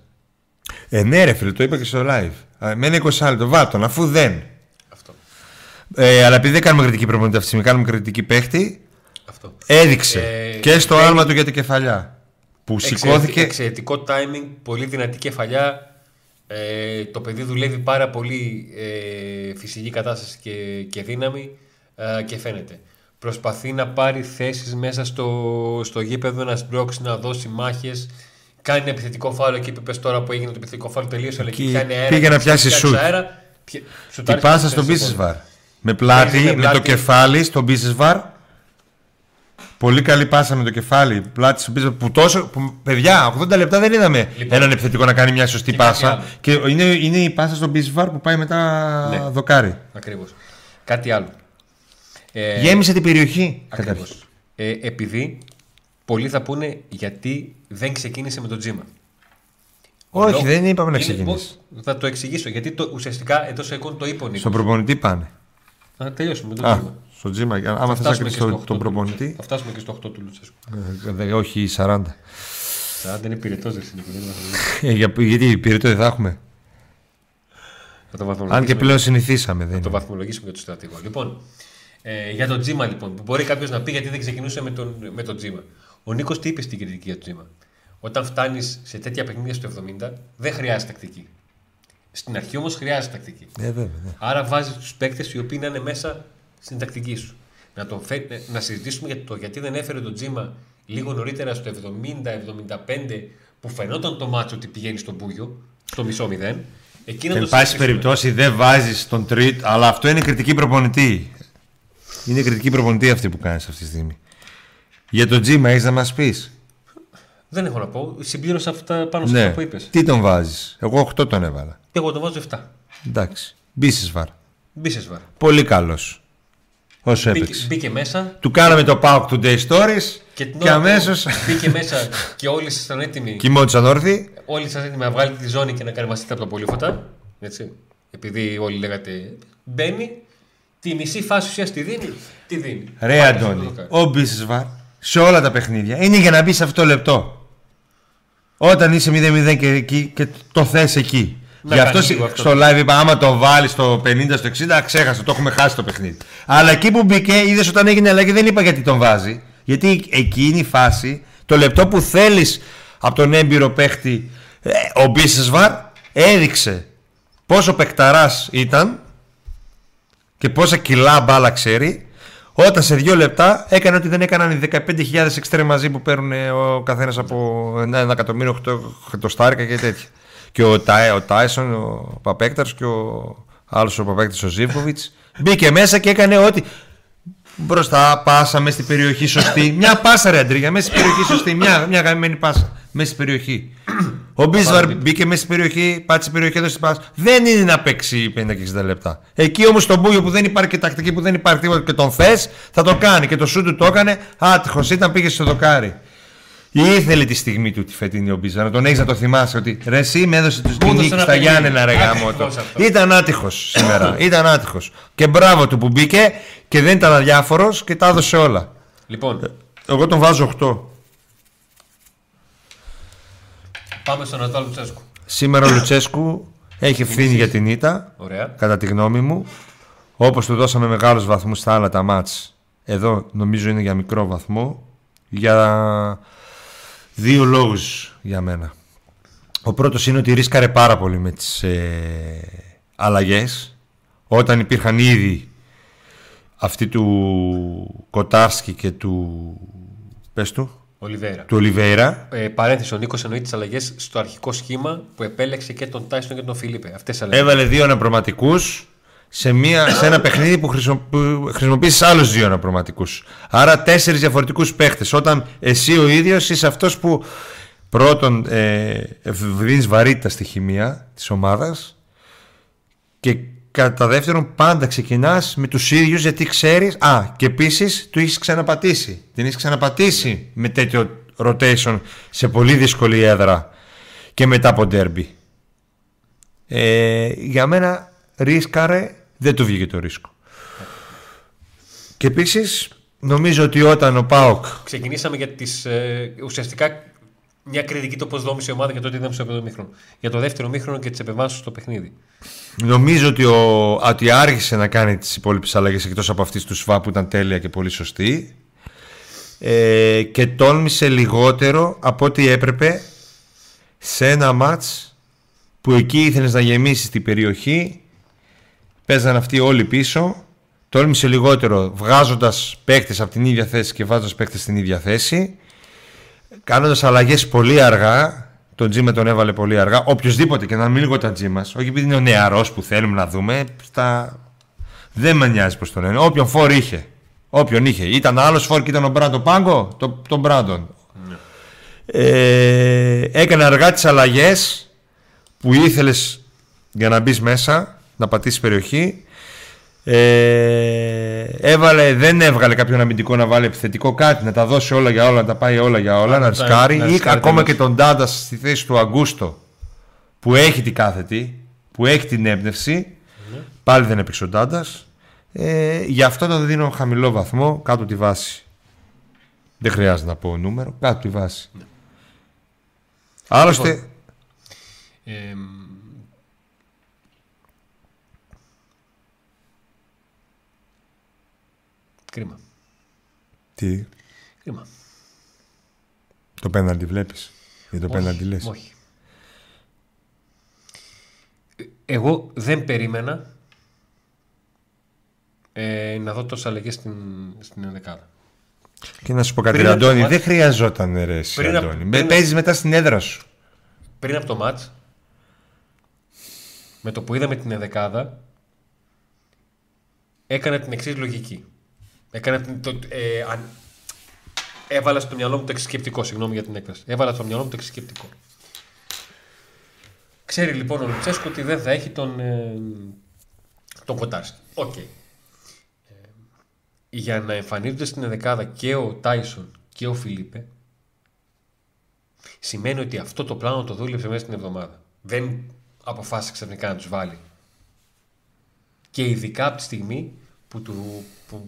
Ε, ναι, ρε φίλε, το είπα και στο live. Με ένα είκοσι λεπτό, βάτον, αφού δεν. Αυτό. Ε, αλλά επειδή δεν κάνουμε κριτική προπονητή αυτή τη στιγμή, κάνουμε κριτική παίχτη. Αυτό. Έδειξε ε, και στο ε, άλμα του για την κεφαλιά. Που σηκώθηκε. Εξαιρετικό timing, πολύ δυνατή κεφαλιά. Ε, το παιδί δουλεύει πάρα πολύ ε, φυσική κατάσταση και, και δύναμη ε, και φαίνεται. Προσπαθεί να πάρει θέσεις μέσα στο, στο γήπεδο, ένας Μπρόξ να δώσει μάχες. Κάνει επιθετικό φάουλ εκεί που πες τώρα που έγινε το επιθετικό φάουλ τελείωσε. Πήγε να πιάσει σουτ. Την πάσα στον Μπίσεσβά. Με πλάτη, με, πλάτη. με το κεφάλι στον Μπίσεσβά. Πολύ καλή πάσα με το κεφάλι. Πλάτη στον Μπίσεσβά. Που τόσο. Που, παιδιά, ογδόντα λεπτά δεν είδαμε λοιπόν έναν επιθετικό να κάνει μια σωστή και πάσα. Και είναι, είναι η πάσα στον Μπίσεσβά που πάει μετά ναι. δοκάρι. Ακριβώς. Κάτι άλλο. Ε, Γέμισε την περιοχή. Ακριβώς. Ε, επειδή πολλοί θα πούνε γιατί δεν ξεκίνησε με τον Τζίμα. Όχι, Λό, δεν είπαμε να ξεκινήσει. Θα το εξηγήσω γιατί το, ουσιαστικά εντό εικόνων το είπαν. Στον προπονητή πάνε. Να τελειώσουμε τον Α, Τζίμα. Στον Τζίμα, άμα θε να κρίνει τον προπονητή. Θα φτάσουμε και στο οκτώ του Λουτσέσκου. Ε, όχι, σαράντα. σαράντα είναι πυρετό, δεν είναι. Γιατί πυρετό δεν θα έχουμε. Αν και πλέον συνηθίσαμε. Θα το βαθμολογήσουμε για τον στρατηγό. Λοιπόν. Ε, για τον Τζίμα λοιπόν, που μπορεί κάποιος να πει γιατί δεν ξεκινούσε με τον, με τον Τζίμα. Ο Νίκος τι είπε στην κριτική για τον Τζίμα? Όταν φτάνεις σε τέτοια παιχνίδια στο εβδομήντα, δεν χρειάζεται τακτική. Στην αρχή όμως χρειάζεται τακτική. Ε, βέβαια, ναι. Άρα βάζεις τους παίκτες οι οποίοι είναι μέσα στην τακτική σου. Να, τον φε... να συζητήσουμε για το γιατί δεν έφερε τον Τζίμα λίγο νωρίτερα στο εβδομήντα εβδομήντα πέντε που φαινόταν το μάτσο ότι πηγαίνει στον Μπούγιο, στο μισό μηδέν. Εν πάση περιπτώσει δεν βάζεις τον τρίτο, αλλά αυτό είναι κριτική προπονητή. Είναι κριτική προπονητή αυτή που κάνεις αυτή τη στιγμή. Για τον Τζίμα έχεις να μας πεις? Δεν έχω να πω. Συμπλήρωσα αυτά πάνω σε ναι. αυτά που είπες. Τι τον βάζεις? Εγώ οκτώ τον έβαλα. Και εγώ τον βάζω επτά. Εντάξει. Μπίσεσβάρ. Μπίσεσβάρ. Πολύ καλός. Όσο έπαιξε. Μπήκε μέσα. Του κάναμε το ΠΑΟΚ Today Stories και, και αμέσως. Μπήκε μέσα και όλοι ήσασταν έτοιμοι. Κοιμόντουσαν όρθιοι. Όλοι ήσασταν έτοιμοι να βγάλετε τη ζώνη και να καρμαστείτε από τα πολύφωτα. Έτσι. Επειδή όλοι λέγατε μπαίνει. Τη μισή φάση ουσία τη δίνει. Τη δίνει. Ρε Αντώνη, ο Μπίσεσβάρ σε όλα τα παιχνίδια είναι για να μπει σε αυτό το λεπτό. Όταν είσαι μηδέν μηδέν και, και το θες εκεί. Να γι' αυτό στο αυτό. Live είπα: άμα το βάλει στο πενήντα, στο εξήντα, ξέχασε, το έχουμε χάσει το παιχνίδι. Αλλά εκεί που μπήκε, είδες όταν έγινε αλλαγή, δεν είπα γιατί τον βάζει. Γιατί εκεί είναι η φάση, το λεπτό που θέλει από τον έμπειρο παίχτη. Ο Μπίσεσβάρ έδειξε πόσο παικταράς ήταν. Και πόσα κιλά μπάλα ξέρει, όταν σε δύο λεπτά έκανε ότι δεν έκαναν οι δεκαπέντε χιλιάδες εξτρέμ μαζί που παίρνουν ο καθένας από ένα εκατομμύριο οκτώ χιλιάδες και τέτοια. Και ο, Τάι, ο Τάισον, ο Παπέκταρς και ο άλλος ο παίκτης ο Ζίβκοβιτς. Μπήκε μέσα και έκανε ό,τι. Μπροστά, πάσα μέσα στην περιοχή, σωστή. Μια πάσα ρε Αντρίγια, μέσα στην περιοχή, σωστή. Μια, μια γαμμένη πάσα μέσα στην περιοχή. Ο Μπίσεσβά μπήκε μέσα στην περιοχή, πάτησε την περιοχή, έδωσε την πάσα. Δεν είναι να παίξει πενήντα και εξήντα λεπτά. Εκεί όμως τον Μπούγιο που δεν υπάρχει και τακτική, που δεν υπάρχει τίποτα και τον θες, θα το κάνει. Και το σου του το έκανε, άτυχος ήταν, πήγε στο δοκάρι. Ήθελε τη στιγμή του τη φετινή ο Μπίσεσβά, να τον έχεις να το θυμάσαι ότι ρε εσύ με έδωσε τους νίκη στα Γιάννενα ρε γαμώτο. Ήταν άτυχος σήμερα, ήταν άτυχος. Και μπράβο του που μπήκε και δεν ήταν αδιάφορος και τα έδωσε όλα. Λοιπόν, εγώ τον βάζω οκτώ. Πάμε στον Ρασβάν Λουτσέσκου. Σήμερα ο Λουτσέσκου έχει ευθύνη για την ήττα. Ωραία. Κατά τη γνώμη μου, όπως του δώσαμε μεγάλους βαθμούς στα άλλα τα μάτς, εδώ νομίζω είναι για μικρό βαθμό. Για δύο λόγους για μένα. Ο πρώτος είναι ότι ρίσκαρε πάρα πολύ με τις ε, αλλαγές. Όταν υπήρχαν ήδη αυτοί του Κοτάρσκι και του πες του Ολιβέρα. Του Ολιβέρα. Ε, παρένθεση, ο Νίκος εννοεί τις αλλαγές στο αρχικό σχήμα που επέλεξε και τον Τάισον και τον Φιλίπε. Αυτές αλλαγές. Έβαλε δύο αναπρωματικούς σε, μια, σε ένα παιχνίδι που χρησιμοποίησε άλλους δύο αναπρωματικούς. Άρα τέσσερις διαφορετικούς παίχτες. Όταν εσύ ο ίδιος είσαι αυτός που πρώτον ε, δίνεις βαρύτητα στη χημεία της ομάδας και κατά δεύτερον πάντα ξεκινάς με τους ίδιους γιατί ξέρεις. Α, και επίσης του έχεις ξαναπατήσει. Την έχεις ξαναπατήσει με τέτοιο rotation σε πολύ δύσκολη έδρα και μετά από ντέρμπι. Ε, για μένα ρίσκαρε, δεν του βγήκε το ρίσκο. Και επίσης νομίζω ότι όταν ο ΠΑΟΚ. Ξεκινήσαμε για τις, ε, ουσιαστικά μια κριτική το πώς δόμησε η ομάδα για το ότι είδαμε στο πρώτο μήχρονο. Για το δεύτερο μήχρονο και τις επεμβάσεις στο παιχνίδι. Νομίζω ότι, ο, ότι άρχισε να κάνει τις υπόλοιπες αλλαγές εκτός από αυτή του ΣΒΑΠ που ήταν τέλεια και πολύ σωστή. Ε, και τόλμησε λιγότερο από ό,τι έπρεπε σε ένα μάτς που εκεί ήθελες να γεμίσεις την περιοχή. Παίζαν αυτοί όλοι πίσω. Τόλμησε λιγότερο βγάζοντας παίκτες από την ίδια θέση και βάζοντας παίκτες στην ίδια θέση. Κάνοντας αλλαγές πολύ αργά. Τον Τζίμα τον έβαλε πολύ αργά. Οποιοςδήποτε και να μην λίγο τα Τζίμας. Όχι επειδή είναι ο νεαρός που θέλουμε να δούμε. Στα... Δεν με νοιάζει πως τον λένε. Όποιον φόρ είχε. Όποιον είχε. Ήταν άλλος φόρ και ήταν ο Μπράντον πάγκο. Το, τον Μπράντον. Mm. Ε, έκανε αργά τις αλλαγές που ήθελες για να μπει μέσα. Να πατήσει περιοχή. Ε, έβαλε, δεν έβγαλε κάποιον αμυντικό να βάλει επιθετικό κάτι, να τα δώσει όλα για όλα, να τα πάει όλα για όλα, να ρισκάρει. Ή ακόμα και τον Ντάντα στη θέση του Αγκούστο που έχει την κάθετη, που έχει την έμπνευση. Mm-hmm. Πάλι δεν έπαιξε ο Ντάντα. Ε, γι' αυτό τον δίνω χαμηλό βαθμό, κάτω τη βάση. Δεν χρειάζεται να πω νούμερο, κάτω τη βάση. Mm-hmm. Άλλωστε. Λοιπόν, ε, κρίμα. Τι. Κρίμα. Το πέναντι βλέπεις. Ή το πέναντι λες. Όχι. Εγώ δεν περίμενα ε, να δω τόσα αλλαγές στην, στην ενδεκάδα. Και να σου πω κάτι, πριν Αντώνη, μάτς, δεν χρειαζόταν ρε εσύ, Αντώνη. Πριν, παίζεις μετά στην έδρα σου. Πριν από το μάτς, με το που είδαμε την ενδεκάδα, έκανα την εξής λογική. Έκανα το, ε, αν, έβαλα στο μυαλό μου το εξισκεπτικό. Συγγνώμη για την έκφραση. Έβαλα στο μυαλό μου το εξισκεπτικό. Ξέρει λοιπόν ο Λουτσέσκου ότι δεν θα έχει τον, ε, τον Κοτάρσκι. Οκ. Okay. Ε, για να εμφανίζονται στην ενδεκάδα και ο Τάισον και ο Φιλίπε, σημαίνει ότι αυτό το πλάνο το δούλεψε μέσα στην εβδομάδα. Δεν αποφάσισε ξαφνικά να τους βάλει. Και ειδικά από τη στιγμή που του. Που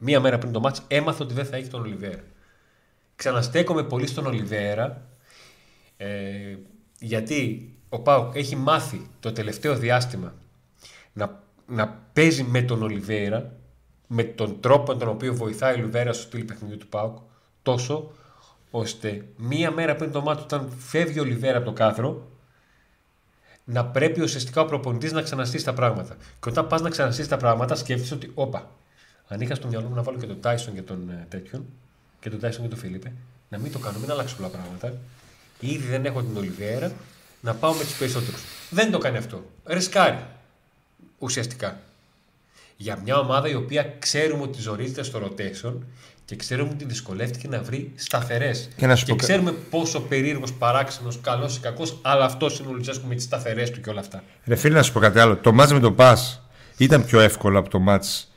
μία μέρα πριν το μάτς έμαθα ότι δεν θα έχει τον Ολιβέρα. Ξαναστέκομαι πολύ στον Ολιβέρα ε, γιατί ο ΠΑΟΚ έχει μάθει το τελευταίο διάστημα να, να παίζει με τον Ολιβέρα, με τον τρόπο τον οποίο βοηθάει ο Ολιβέρα στο στυλ παιχνιδιού του ΠΑΟΚ, τόσο ώστε μία μέρα πριν το μάτς όταν φεύγει ο Ολιβέρα από το κάδρο να πρέπει ουσιαστικά ο προπονητής να ξαναστήσει τα πράγματα. Και όταν πας να ξαναστήσει τα πράγματα σκέφτεσαι ότι όπα, αν είχα στο μυαλό μου να βάλω και τον Τάισον και τον ε, τέτοιον, και τον Τάισον και τον Φιλίπε, να μην το κάνω, μην αλλάξω πολλά πράγματα. Ήδη δεν έχω την Ολιβέρα, να πάω με τους περισσότερους. Δεν το κάνει αυτό. Ρισκάρει ουσιαστικά. Για μια ομάδα η οποία ξέρουμε ότι ζορίζεται στο rotation και ξέρουμε ότι δυσκολεύτηκε να βρει σταθερές. Και, και ξέρουμε πόσο περίεργος, παράξενος, καλός ή κακός, αλλά αυτός είναι ο Λουτσέσκου με τις σταθερές του και όλα αυτά. Ρε φίλε, να σου πω κάτι άλλο. Το μάτς με τον ΠΑΣ ήταν πιο εύκολο από το μάτς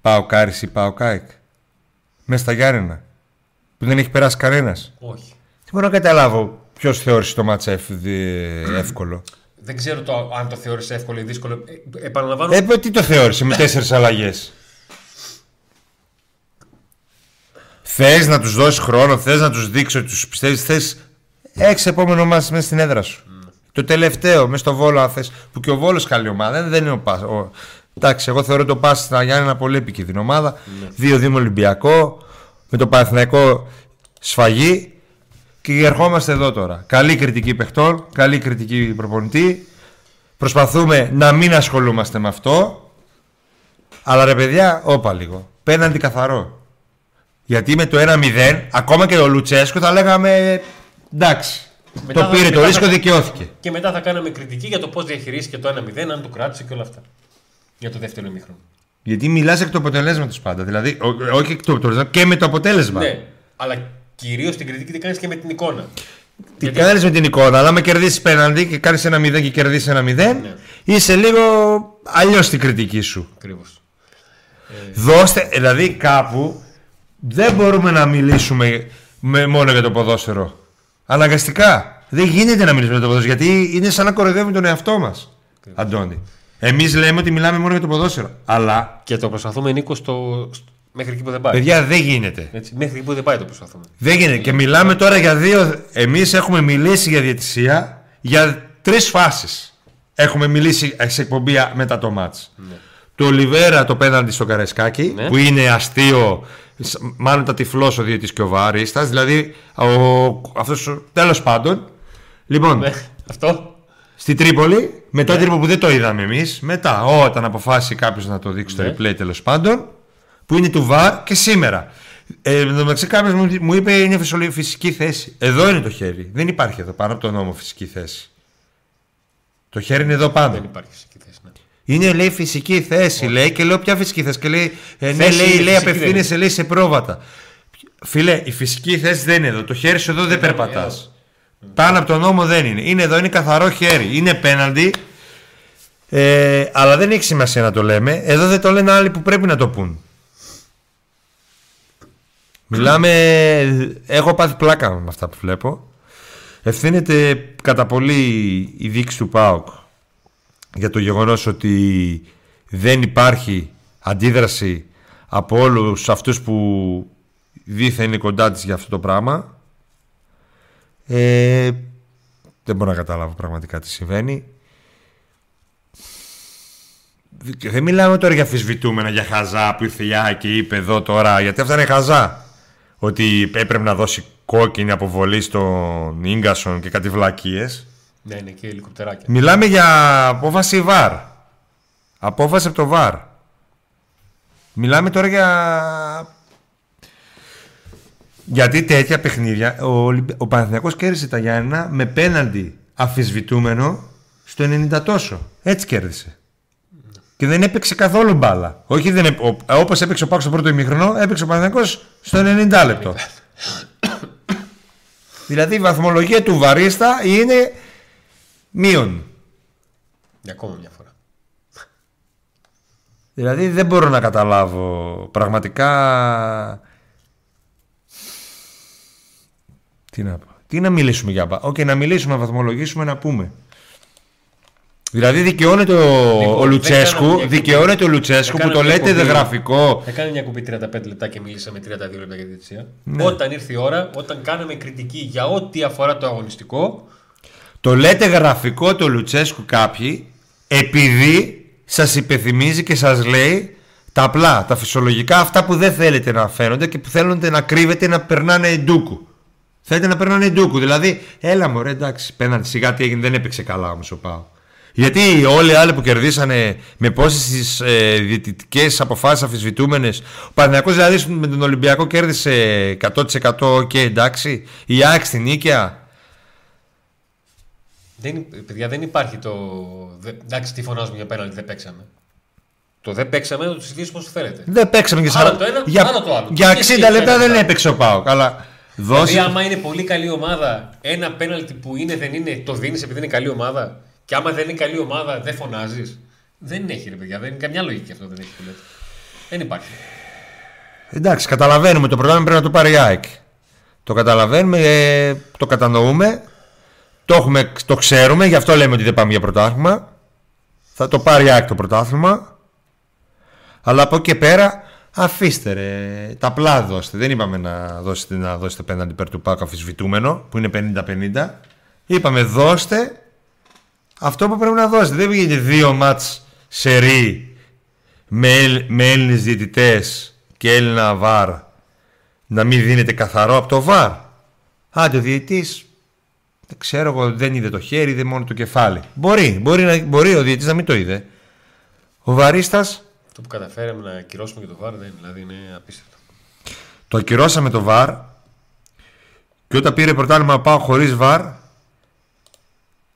ΠΑΟΚ Άρης ή ΠΑΟΚ ΑΕΚ. Μέσα στα Γιάννινα. Που δεν έχει περάσει κανένας. Όχι. Δεν μπορώ να καταλάβω ποιος θεώρησε το μάτς εύκολο. Δεν ξέρω το, αν το θεώρησε εύκολο ή δύσκολο. Ε, επαναλαμβάνω. Ε, τι το θεώρησε με τέσσερις αλλαγές. Θες να τους δώσεις χρόνο, θες να τους δείξεις ότι τους πιστεύεις, θες έξι επόμενο μάτς μέσα στην έδρα σου. Mm. Το τελευταίο, μέσα στο Βόλο, αν θες, που και ο Βόλος καλή ομάδα, δεν είναι ο Πας. Ο... Εντάξει, εγώ θεωρώ το Πας στα Γιάννινα πολύ επικίνδυνη ομάδα. δύο δύο mm. με Ολυμπιακό, με το Παναθηναϊκό σφαγή. Και ερχόμαστε εδώ τώρα. Καλή κριτική παιχτών, καλή κριτική προπονητή. Προσπαθούμε να μην ασχολούμαστε με αυτό. Αλλά ρε παιδιά, όπα λίγο. Πέναντι καθαρό. Γιατί με το ένα μηδέν, ακόμα και το Λουτσέσκου θα λέγαμε εντάξει. Μετά το θα, πήρε, μετά το ρίσκο θα... δικαιώθηκε. Και μετά θα κάναμε κριτική για το πώς διαχειρίστηκε το ένα μηδέν, αν το κράτησε και όλα αυτά. Για το δεύτερο ημίχρονο. Γιατί μιλάς εκ του αποτελέσματος πάντα. Δηλαδή, ό, όχι εκ του αποτελέσματος, και με το αποτέλεσμα. Ναι, αλλά. Κυρίως την κριτική την κάνεις και με την εικόνα. Την Γιατί... κάνεις με την εικόνα, αλλά με κερδίσεις πέναντι και κάνεις ένα μηδέν και κερδίσεις ένα μηδέν, ναι. Είσαι λίγο αλλιώς την κριτική σου. Ακριβώς. Δώστε, δηλαδή κάπου δεν μπορούμε να μιλήσουμε με, μόνο για το ποδόσφαιρο. Αναγκαστικά. Δεν γίνεται να μιλήσουμε για το ποδόσφαιρο, γιατί είναι σαν να κοροϊδεύουμε τον εαυτό μας. Ακριβώς. Αντώνη. Εμείς λέμε ότι μιλάμε μόνο για το ποδόσφαιρο. Αλλά. Και το προσπαθούμε, Νίκο, στο. Μέχρι εκεί που δεν πάει. Παιδιά, δεν γίνεται. Έτσι, μέχρι εκεί που δεν πάει το προσπαθούμε. Δεν γίνεται. Και μιλάμε τώρα για δύο. Εμείς έχουμε μιλήσει για διαιτησία για τρεις φάσεις. Έχουμε μιλήσει σε εκπομπή μετά το μάτς. Ναι. Το Ολιβέρα το πέναντι στο Καραϊσκάκι, ναι. Που είναι αστείο. Μάλλον τα τυφλός ο διαιτητής και ο βαρίστας. Δηλαδή, ο... αυτός. Τέλος πάντων. Λοιπόν. Ναι. Αυτό. Στη Τρίπολη. Με το άτυπο, ναι. Που δεν το είδαμε εμείς. Μετά, όταν αποφάσισε κάποιος να το δείξει, ναι. Το replay τέλος πάντων. Που είναι του ΒΑΡ και σήμερα. Εν τω μεταξύ, κάποιος μου, μου είπε είναι φυσική θέση. Εδώ είναι το χέρι. Δεν υπάρχει εδώ πάνω από το νόμο φυσική θέση. Το χέρι είναι εδώ πάνω. Δεν υπάρχει φυσική θέση. Ναι. Είναι λέει φυσική θέση, όχι. Λέει και λέω ποια φυσική θέση. Και λέει, ε, ναι, λέει, λέει απευθύνεσαι, λέει σε πρόβατα. Φίλε, η φυσική θέση δεν είναι εδώ. Το χέρι σου εδώ δεν, δεν περπατάς. Πάνω από το νόμο δεν είναι. Είναι εδώ, είναι καθαρό χέρι. Είναι πέναντι. Ε, αλλά δεν έχει σημασία να το λέμε. Εδώ δεν το λένε άλλοι που πρέπει να το πούν. Μιλάμε, έχω πάθει πλάκα με αυτά που βλέπω. Ευθύνεται κατά πολύ η δίκηση του ΠΑΟΚ για το γεγονός ότι δεν υπάρχει αντίδραση από όλους αυτούς που δίθεν είναι κοντά της για αυτό το πράγμα. Ε, δεν μπορώ να καταλάβω πραγματικά τι συμβαίνει. Δεν μιλάμε τώρα για αμφισβητούμενα, για χαζά που ήρθε η Άκη και είπε εδώ τώρα, γιατί αυτά είναι χαζά. Ότι έπρεπε να δώσει κόκκινη αποβολή στον Ίγκασον και κάτι βλακίες. Ναι, είναι και ελικοπτεράκια. Μιλάμε για απόφαση ΒΑΡ. Απόφαση από το ΒΑΡ. Μιλάμε τώρα για... Γιατί τέτοια παιχνίδια... Ο, ο Παναθηναϊκός κέρδισε τα Γιάννινα με πέναντι αμφισβητούμενο στο ενενήντα τόσο. Έτσι κέρδισε. Και δεν έπαιξε καθόλου μπάλα. Όχι, δεν έπαι... όπως έπαιξε ο Πάκος στο πρώτο ημίχρονο, έπαιξε ο Παναθηναϊκός στο ενενήντα λεπτό. Δηλαδή η βαθμολογία του βαρίστα είναι μείον. Για ακόμα μια φορά. Δηλαδή δεν μπορώ να καταλάβω πραγματικά. Τι να πω. Τι να μιλήσουμε για μπάλα. Okay, να μιλήσουμε, να βαθμολογήσουμε, να πούμε. Δηλαδή δικαιώνεται ο, ο Λουτσέσκου, δικαιώνεται ο Λουτσέσκου που το λέτε δε γραφικό. Έκανε μια κουμπί τριάντα πέντε λεπτά και μιλήσαμε τριάντα δύο λεπτά για τη διαιτησία. Ναι. Όταν ήρθε η ώρα, όταν κάναμε κριτική για ό,τι αφορά το αγωνιστικό. Το λέτε γραφικό το Λουτσέσκου κάποιοι, επειδή σας υπενθυμίζει και σας λέει τα απλά, τα φυσιολογικά, αυτά που δεν θέλετε να φαίνονται και που θέλετε να κρύβετε, να περνάνε ντούκου. Θέλετε να περνάνε ντούκου. Δηλαδή, έλα μωρέ, εντάξει, πέναντι, σιγά τι έγινε, δεν έπαιξε καλά όμως ο Πάο. Γιατί όλοι οι άλλοι που κερδίσανε με πόσες ε, διαιτητικές αποφάσεις αμφισβητούμενες. Ο Παναθηναϊκός δηλαδή με τον Ολυμπιακό κέρδισε εκατό τοις εκατό και okay, εντάξει. Η ΑΕΚ στην Νίκαια. Δεν, παιδιά, δεν υπάρχει το. Εντάξει, τι φωνάζουμε για πέναλτι, δεν παίξαμε. Το δεν παίξαμε, το συζητήσουμε όσο θέλετε. Δεν παίξαμε και σαν άλλο το ένα, για... άλλο το άλλο. Για εξήντα λεπτά δεν έπαιξε ο ΠΑΟΚ. Αλλά δώσει. Δηλαδή, άμα είναι πολύ καλή ομάδα, ένα πέναλτι που είναι δεν είναι, το δίνει επειδή είναι καλή ομάδα. Και άμα δεν είναι καλή ομάδα, δεν φωνάζει. Δεν έχει, ρε παιδιά, δεν είναι καμιά λογική αυτό. Δεν έχει που λέτε. Δεν υπάρχει. Εντάξει, καταλαβαίνουμε το πρόγραμμα πρέπει να το πάρει η ΑΕΚ. Το καταλαβαίνουμε, ε, το κατανοούμε. Το, έχουμε, το ξέρουμε, γι' αυτό λέμε ότι δεν πάμε για πρωτάθλημα. Θα το πάρει ΑΕΚ το πρωτάθλημα. Αλλά από εκεί και πέρα αφήστε ρε, τα απλά δώστε. Δεν είπαμε να δώσετε, να δώσετε πέναντι υπέρ του ΠΑΟΚ αφισβητούμενο που είναι πενήντα πενήντα. Είπαμε δώστε αυτό που πρέπει να δώσετε. Δεν βγήκε δύο μάτς σερί με, με Έλληνες διαιτητές και Έλληνα βαρ να μην δίνεται καθαρό από το βαρ. Άντε ο διαιτητής, δεν ξέρω εγώ, δεν είδε το χέρι, είδε μόνο το κεφάλι. Μπορεί, μπορεί, να, μπορεί ο διαιτητής να μην το είδε. Ο βαρίστας. Το που καταφέραμε να ακυρώσουμε και το βαρ δεν είναι, δηλαδή είναι απίστευτο. Το ακυρώσαμε το βαρ και όταν πήρε πρωτάθλημα πάω χωρίς βαρ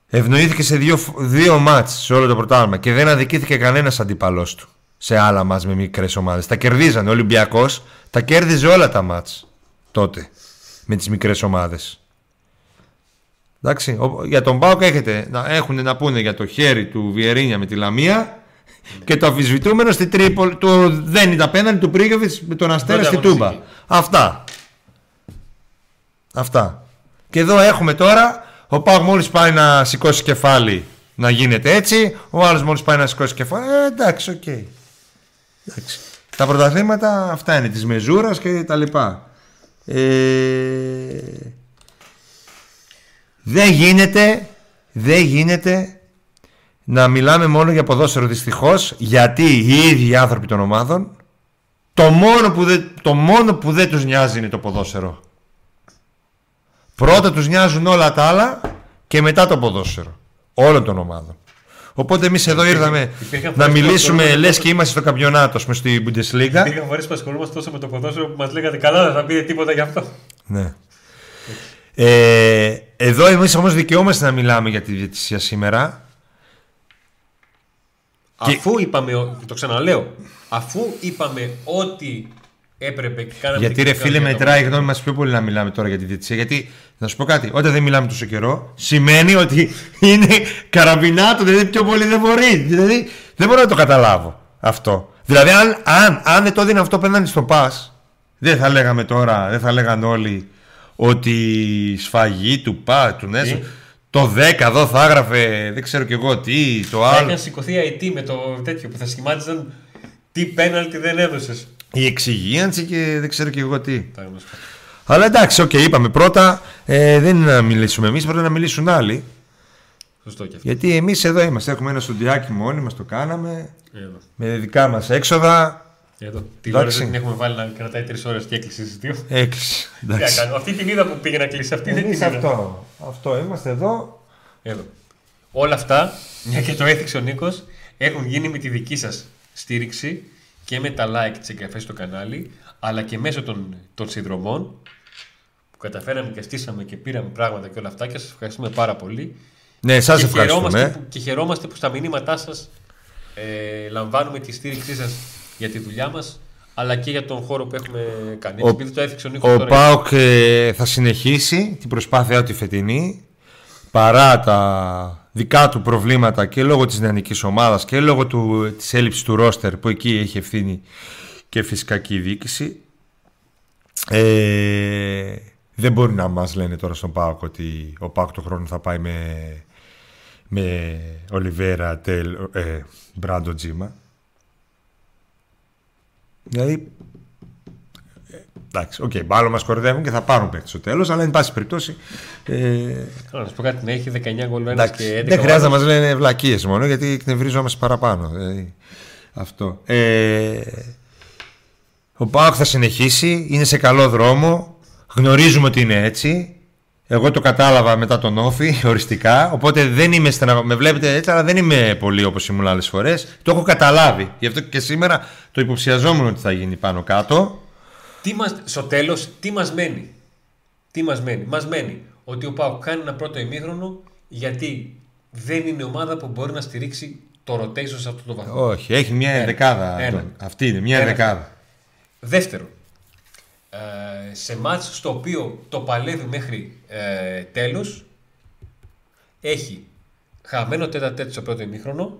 ευνοήθηκε σε δύο, δύο μάτς σε όλο το πρωτάθλημα και δεν αδικήθηκε κανένας αντίπαλός του σε άλλα μάτς με μικρές ομάδες. Τα κερδίζανε. Ο Ολυμπιακός τα κέρδιζε όλα τα μάτς τότε με τις μικρές ομάδες. Εντάξει, για τον ΠΑΟΚ έχετε να έχουν να πούνε για το χέρι του Βιερίνια με τη Λαμία. Και το αμφισβητούμενο στην Τρίπολη, το δεν ήταν απέναντι του Πρίγιοβιτς με τον Αστέρα στην Τούμπα. Αυτά. Αυτά. Και εδώ έχουμε τώρα, ο ΠΑΟΚ μόλις πάει να σηκώσει κεφάλι να γίνεται έτσι, ο άλλος μόλις πάει να σηκώσει κεφάλι. Ε, εντάξει, οκ. Okay. Τα πρωταθλήματα αυτά είναι, τη μεζούρα και τα λοιπά. Ε, δεν γίνεται, δεν γίνεται. Να μιλάμε μόνο για ποδόσφαιρο δυστυχώς, γιατί οι ίδιοι άνθρωποι των ομάδων το μόνο που δεν, το μόνο που δεν τους νοιάζει είναι το ποδόσφαιρο. Πρώτα τους νοιάζουν όλα τα άλλα και μετά το ποδόσφαιρο όλων των ομάδων. Οπότε εμείς εδώ ήρθαμε να μιλήσουμε λες και είμαστε στο καμπιονάτο με στη Bundesliga. Υπήρχαν φορές που ασχολούμαστε τόσο με το ποδόσφαιρο που μας λέγατε καλά δεν θα πείτε τίποτα γι' αυτό. Ναι. ε, εδώ εμείς όμως δικαιόμαστε να μιλάμε για τη διαιτησία σήμερα. Και... Αφού είπαμε, το ξαναλέω, αφού είπαμε ότι έπρεπε και κάναμε. Γιατί ρε φίλε, μετράει η γνώμη μας πιο πολύ να μιλάμε τώρα για τη διαιτησία. Γιατί να σου πω κάτι, όταν δεν μιλάμε τόσο καιρό, σημαίνει ότι είναι καραμπινάτο, δηλαδή πιο πολύ δεν μπορεί. Δηλαδή δεν μπορώ να το καταλάβω αυτό. Δηλαδή, αν, αν, αν δεν το έδινε αυτό πέναντι στο ΠΑΣ, δεν θα λέγαμε τώρα, δεν θα λέγανε όλοι ότι η σφαγή του ΠΑΣ, του Νέσου. Το δέκα εδώ θα έγραφε, δεν ξέρω κι εγώ τι, το άλλο. Θα είχαν σηκωθεί αιτή με το τέτοιο που θα σχημάτιζαν τι πέναλτι δεν έδωσες. Η εξυγίανση και δεν ξέρω κι εγώ τι. Αλλά εντάξει, οκ, okay, είπαμε πρώτα ε, δεν είναι να μιλήσουμε εμείς, πρέπει να μιλήσουν άλλοι. Σωστό και αυτό. Γιατί εμείς εδώ είμαστε, έχουμε ένα στοντιάκι μόνοι μας, το κάναμε. Εδώ. Με δικά μας έξοδα. Εδώ. Την ώρα δεν την έχουμε βάλει να κρατάει τρεις ώρες και έκλεισε δύο. Έκλεισε. Αυτή την είδα που πήγε να κλείσει, αυτή δεν είναι. Αυτό. Αυτό, είμαστε εδώ. εδώ. Όλα αυτά, μια και το έθιξε ο Νίκος, έχουν γίνει με τη δική σας στήριξη και με τα like, τις εγγραφές στο κανάλι, αλλά και μέσω των, των συνδρομών που καταφέραμε και στήσαμε και πήραμε πράγματα και όλα αυτά και σας ευχαριστούμε πάρα πολύ. Ναι, σας και ευχαριστούμε. Χαιρόμαστε που, και χαιρόμαστε που στα μηνύματά σας ε, λαμβάνουμε τη στήριξή σας για τη δουλειά μας, αλλά και για τον χώρο που έχουμε κάνει. Ο, το έφυξε ο, Νίκος ο ΠΑΟΚ ε, θα συνεχίσει την προσπάθειά του φετινή, παρά τα δικά του προβλήματα και λόγω της νεανικής ομάδας και λόγω του, της έλλειψης του ρόστερ που εκεί έχει ευθύνη και φυσικά και η διοίκηση. Ε, δεν μπορεί να μας λένε τώρα στον ΠΑΟΚ ότι ο ΠΑΟΚ το χρόνο θα πάει με, με Ολιβέρα, τελ, ε, Μπράντον, Τζίμα. Δηλαδή, εντάξει, οκ, okay, μάλλον μας κορδεύουν και θα πάρουν παίκτη στο τέλος, αλλά εν πάση περιπτώσει. Να σου πω κάτι, να έχει δεκαεννιά γκολ ένας και έντεκα. Δεν χρειάζεται να μας λένε βλακίες μόνο, γιατί εκνευριζόμαστε παραπάνω. Δηλαδή, αυτό. Ε, ο ΠΑΟΚ θα συνεχίσει, είναι σε καλό δρόμο, γνωρίζουμε ότι είναι έτσι. Εγώ το κατάλαβα μετά τον Όφη, οριστικά. Οπότε δεν είμαι στεναχω... με βλέπετε έτσι, αλλά δεν είμαι πολύ όπως ήμουν άλλες φορές. Το έχω καταλάβει. Γι' αυτό και σήμερα το υποψιαζόμουν ότι θα γίνει πάνω κάτω. Τι μας... Στο τέλος, τι μας μένει. Τι μας μένει. Μας μένει ότι ο ΠΑΟΚ κάνει ένα πρώτο ημίχρονο γιατί δεν είναι ομάδα που μπορεί να στηρίξει το rotation σε αυτό το βαθμό. Όχι, έχει μια ενδεκάδα. Αυτή είναι, μια ενδεκάδα. Δεύτερο, ε, σε μάτς στο οποίο το παλεύει μέχρι ε, τέλος, έχει χαμένο τέτα τέτοιο στο πρώτο ημίχρονο,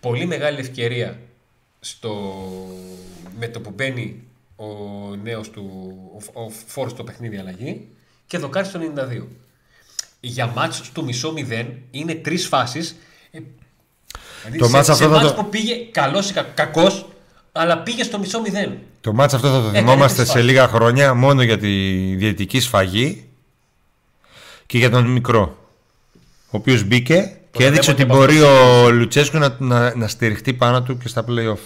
πολύ μεγάλη ευκαιρία στο, με το που μπαίνει ο νέος του, ο, ο φόρος στο παιχνίδι αλλαγή, και δοκάρει στο ενενήντα δύο. Για μάτς του μισό μηδέν είναι τρεις φάσεις. Δηλαδή το σε, μάτς, αυτό σε μάτς το... που πήγε καλός ή κακός, αλλά πήγε στο μισό μηδέν. Το μάτς αυτό θα το θυμόμαστε σε λίγα χρόνια μόνο για τη διαιτητική σφαγή και για τον μικρό, ο οποίος μπήκε και έδειξε ότι μπορεί ο Λουτσέσκου να, να, να στηριχτεί πάνω του και στα play-off.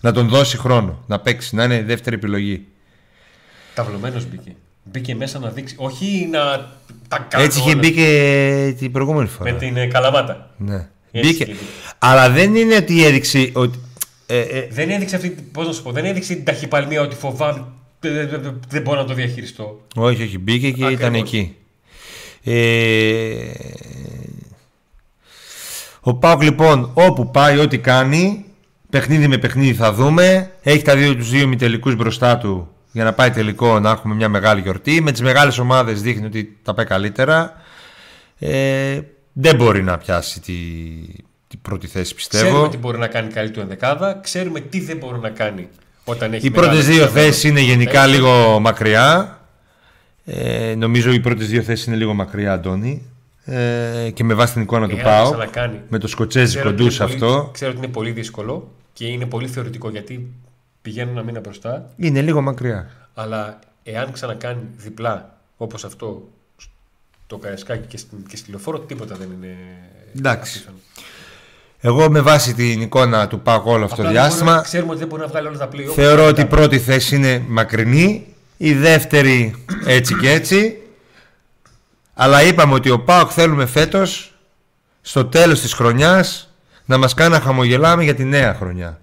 Να τον δώσει χρόνο, να παίξει, να είναι η δεύτερη επιλογή. Ταυλωμένος μπήκε. Μπήκε μέσα να δείξει, όχι να τα κάνει. Έτσι είχε μπει και την προηγούμενη φορά. Με την Καλαμάτα. Ναι. Μπήκε. Μπήκε. Αλλά δεν είναι ότι έδειξε. Ότι... Ε, ε... Δεν έδειξε αυτή, πώς να σου πω, δεν έδειξε την ταχυπαλμία ότι φοβάμαι, δεν μπορώ να το διαχειριστώ. Όχι, όχι, μπήκε και ακριβώς ήταν εκεί. Ε... Ο ΠΑΟΚ λοιπόν, όπου πάει, ό,τι κάνει, παιχνίδι με παιχνίδι θα δούμε. Έχει τα δύο, τους δύο ημιτελικούς μπροστά του για να πάει τελικό, να έχουμε μια μεγάλη γιορτή. Με τις μεγάλες ομάδες δείχνει ότι τα πάει καλύτερα. Ε... Δεν μπορεί να πιάσει τη... την πρώτη θέση, πιστεύω. Ξέρουμε τι μπορεί να κάνει καλή του ενδεκάδα. Ξέρουμε τι δεν μπορεί να κάνει όταν έχει. Οι πρώτες δύο θέσεις είναι γενικά θέσεις. λίγο μακριά. Ε, νομίζω οι πρώτες δύο θέσεις είναι λίγο μακριά, Αντώνη. Ε, και με βάση την εικόνα ε, του ΠΑΟΚ. Με το σκοτσέζικο ντους αυτό. Ξέρω ότι είναι πολύ δύσκολο και είναι πολύ θεωρητικό γιατί πηγαίνουν ένα μήνα μπροστά. Είναι λίγο μακριά. Αλλά εάν ξανακάνει διπλά όπως αυτό το Καρεσκάκι και, και στη Λεωφόρο, τίποτα δεν είναι. Εντάξει. Αφήφανο. Εγώ με βάση την εικόνα του ΠΑΟΚ όλο αυτό το διάστημα ξέρουμε ότι δεν μπορεί να βγάλει όλα τα πλοία. Θεωρώ ότι η πρώτη θέση είναι μακρινή, η δεύτερη έτσι και έτσι. Αλλά είπαμε ότι ο ΠΑΟΚ θέλουμε φέτος στο τέλος της χρονιάς να μας κάνει να χαμογελάμε για τη νέα χρονιά.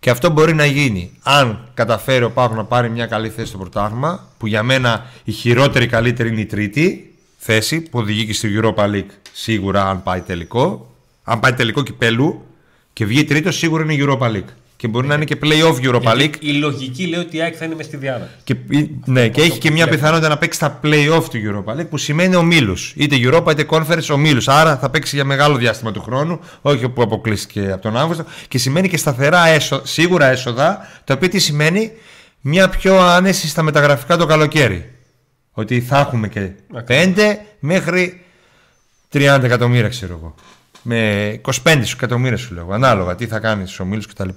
Και αυτό μπορεί να γίνει αν καταφέρει ο ΠΑΟΚ να πάρει μια καλή θέση στο πρωτάθλημα, που για μένα η χειρότερη καλύτερη είναι η τρίτη θέση που οδηγεί και στη Europa League σίγουρα αν πάει τελικό. Αν πάει τελικό κυπέλου και βγει τρίτο, σίγουρα είναι η Europa League. Και μπορεί ε, να είναι και play-off Europa League. Η λογική λέει ότι η ΑΕΚ θα είναι μες στη Διάδα. Και, ναι, και έχει και μια πιθανότητα να παίξει τα play-off του Europa League, που σημαίνει ομίλους. Είτε Europa είτε Conference ομίλους. Άρα θα παίξει για μεγάλο διάστημα του χρόνου, όχι που αποκλείστηκε από τον Αύγουστο. Και σημαίνει και σταθερά έσοδα, σίγουρα έσοδα, το οποίο τι σημαίνει μια πιο άνεση στα μεταγραφικά το καλοκαίρι. Ότι θα έχουμε και πέντε μέχρι τριάντα εκατομμύρια, ξέρω εγώ. Με είκοσι πέντε εκατομμύρια σου λέω, ανάλογα τι θα κάνει στους ομίλους κτλ.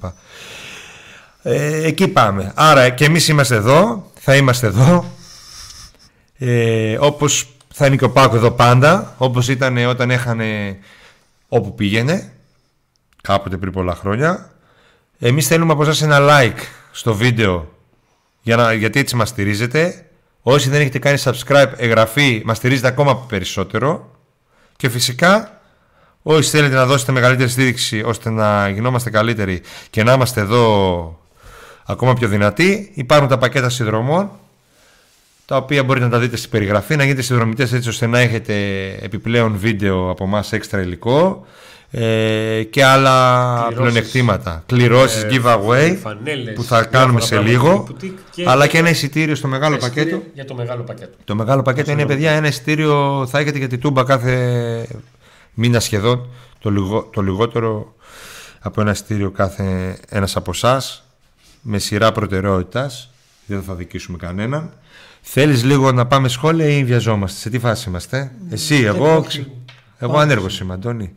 Ε, εκεί πάμε. Άρα και εμείς είμαστε εδώ, θα είμαστε εδώ, ε, όπως θα είναι και ο ΠΑΟΚ εδώ πάντα, όπως ήταν όταν έχανε όπου πήγαινε, κάποτε πριν πολλά χρόνια. Εμείς θέλουμε από σας ένα like στο βίντεο, για να, γιατί έτσι μας στηρίζετε. Όσοι δεν έχετε κάνει subscribe, εγγραφή, μας στηρίζετε ακόμα περισσότερο. Και φυσικά... όσοι θέλετε να δώσετε μεγαλύτερη στήριξη ώστε να γινόμαστε καλύτεροι και να είμαστε εδώ ακόμα πιο δυνατοί, υπάρχουν τα πακέτα συνδρομών, τα οποία μπορείτε να τα δείτε στην περιγραφή, να γίνετε συνδρομητές έτσι ώστε να έχετε επιπλέον βίντεο από εμάς, έξτρα υλικό, ε, και άλλα πλεονεκτήματα. Κληρώσεις, giveaway φανέλες, που θα κάνουμε σε λίγο, και αλλά και ένα εισιτήριο στο μεγάλο πακέτο. Για το μεγάλο πακέτο. Το μεγάλο πακέτο είναι, παιδιά, ένα εισιτήριο θα έχετε για την Τούμπα κάθε... μήνα σχεδόν, το, λιγο, το λιγότερο από ένα στήριο κάθε ένας από εσάς, με σειρά προτεραιότητας, δεν θα δικήσουμε κανέναν. Θέλεις λίγο να πάμε σχόλια ή βιαζόμαστε, σε τι φάση είμαστε? Εσύ, εγώ, όχι. εγώ Πάμε ανέργος εσύ. είμαι, Αντώνη.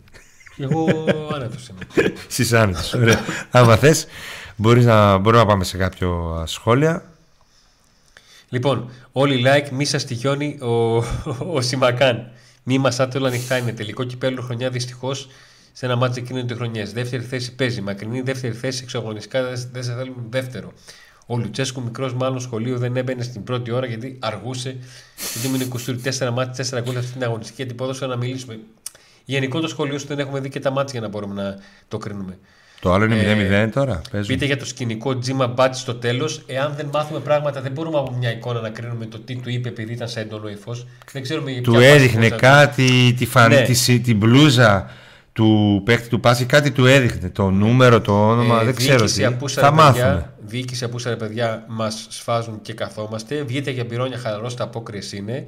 Εγώ άνετος είμαι. Εσύ άνετος, ωραία. Άμα θες, μπορείς να, μπορούμε να πάμε σε κάποιο σχόλια. Λοιπόν, όλοι like, μη σας τυχιώνει ο, ο, ο Σιμακάν. Μη μασάτε, όλα ανοιχτά είναι. Τελικό κυπέλλου χρονιά δυστυχώς σε ένα μάτσο εκείνο τη χρονιά. Δεύτερη θέση παίζει. Μακρινή δεύτερη θέση, εξωαγωνιστικά δεν σε θέλουν δεύτερο. Ο Λουτσέσκου μικρός, μάλλον σχολείο, δεν έμπαινε στην πρώτη ώρα γιατί αργούσε. Γιατί μου είναι κουστούρι. Τέσσερα μάτς, τέσσερα γκολ αυτή την αγωνιστική αντιπόδοση να μιλήσουμε. Γενικό το σχολείο σου δεν έχουμε δει και τα μάτς για να μπορούμε να το κρίνουμε. Το άλλο είναι μηδέν μηδέν τώρα. Πείτε για το σκηνικό Τζίμα Μπάτσι στο τέλος. Εάν δεν μάθουμε πράγματα, δεν μπορούμε από μια εικόνα να κρίνουμε το τι του είπε, επειδή ήταν σε έντονο ύφος. Δεν ξέρουμε για ποια. Του έδειχνε κάτι, τη φαν... ναι. τη, την μπλούζα του παίκτη του Πάση, κάτι του έδειχνε. Το νούμερο, το όνομα, ε, δεν ξέρω τι. Θα μάθουμε. Διοίκηση από ούσαρα παιδιά, μας σφάζουν και καθόμαστε. Βγείτε για μπυρώνια χαλαρός, τα απόκριες είναι.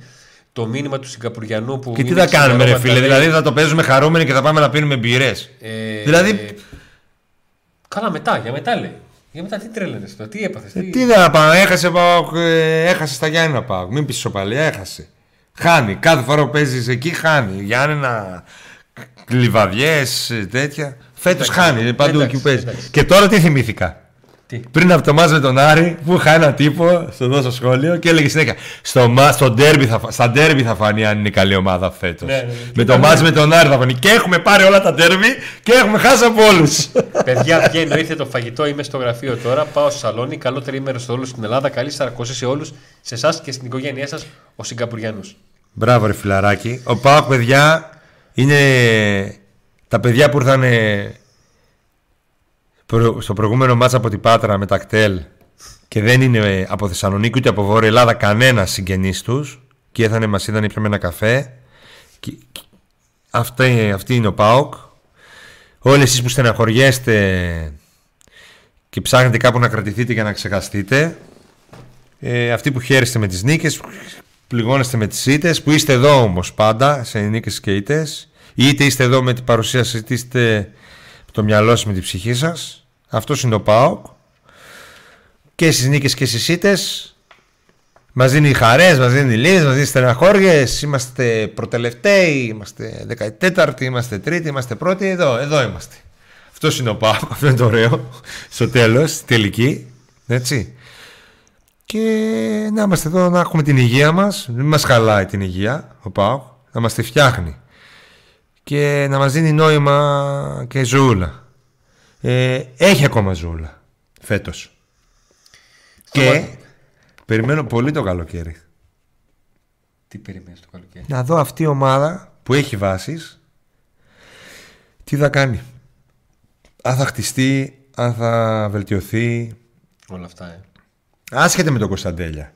Το μήνυμα του Συγκαπουριανού που. Και τι θα κάνουμε, ρε φίλε, δηλαδή θα το παίζουμε χαρούμενοι και θα πάμε να πίνουμε μπυρές. Δηλαδή. Καλά, μετά, για μετά λέει. Για μετά τι τρέλανε τώρα, τι έπαθες. Τι, ε, τι δεν απα... έχασε, πα... έχασε τα Γιάννη να πάω. Μην πεις σοπαλία, έχασε. Χάνει, κάθε φορά που παίζεις εκεί χάνει. Γιάννενα, Λιβαδιές, τέτοια. Φέτος χάνει, εντάξει, παντού εκεί παίζει. Και τώρα τι θυμήθηκα. Τι? Πριν από το μάτς με τον Άρη, που είχα ένα τύπο στο δώσω σχόλιο και έλεγε συνέχεια στο μα, στο ντέρμπι θα, στα ντέρμπι θα φανεί αν είναι καλή ομάδα φέτος. Ναι, ναι, ναι. Με το μάτς με τον Άρη θα φανεί. Και έχουμε πάρει όλα τα ντέρμπι και έχουμε χάσει από όλους. Παιδιά, βγαίνω, ήρθε το φαγητό, είμαι στο γραφείο τώρα. Πάω στο σαλόνι. Καλό τρίμερο σε όλους στην Ελλάδα. Καλή σαρκώση σε όλους, σε εσάς και στην οικογένειά σας, ο Συγκαπουριανούς. Μπράβο, ρε φιλαράκι. Ο ΠΑΟΚ, παιδιά, είναι τα παιδιά που ήρθαν. Στο προηγούμενο μάτσα από την Πάτρα με τα κτέλ και δεν είναι από Θεσσαλονίκη ούτε από Βόρεια Ελλάδα κανένα συγγενής τους και έθανε μας είδανε, πιάμε ένα καφέ. Αυτή, αυτή είναι ο ΠΑΟΚ. Όλοι εσείς που στεναχωριέστε και ψάχνετε κάπου να κρατηθείτε για να ξεχαστείτε, ε, αυτοί που χαίρεστε με τις νίκες, που πληγώνεστε με τις ήττες, που είστε εδώ όμως πάντα σε νίκες και ήττες, είτε είστε εδώ με την παρουσία σας, είτε είστε το μυαλό σας με την ψυχή σας. Αυτός είναι ο ΠΑΟΚ. Και στις νίκες και στις ήττες. Μας δίνει χαρές, μας δίνει λύσεις, μας δίνει στεναχώριες. Είμαστε προτελευταίοι, είμαστε δεκατέταρτοι, είμαστε τρίτοι, είμαστε πρώτοι. Εδώ, εδώ είμαστε. Αυτός είναι ο ΠΑΟΚ. Αυτό είναι το ωραίο. Στο τέλος, στη τελική. Έτσι. Και να είμαστε εδώ, να έχουμε την υγεία μας. Μην μας χαλάει την υγεία ο ΠΑΟΚ. Να μας τη φτιάχνει. Και να μας δίνει νόημα και ζωούλα. Ε, έχει ακόμα ζωούλα φέτος. Και Άμα... περιμένω πολύ το καλοκαίρι. Τι περιμένεις το καλοκαίρι? Να δω αυτή η ομάδα που έχει βάσεις τι θα κάνει. Αν θα χτιστεί, αν θα βελτιωθεί. Όλα αυτά, ε. Άσχετα με τον Κωνσταντέλια,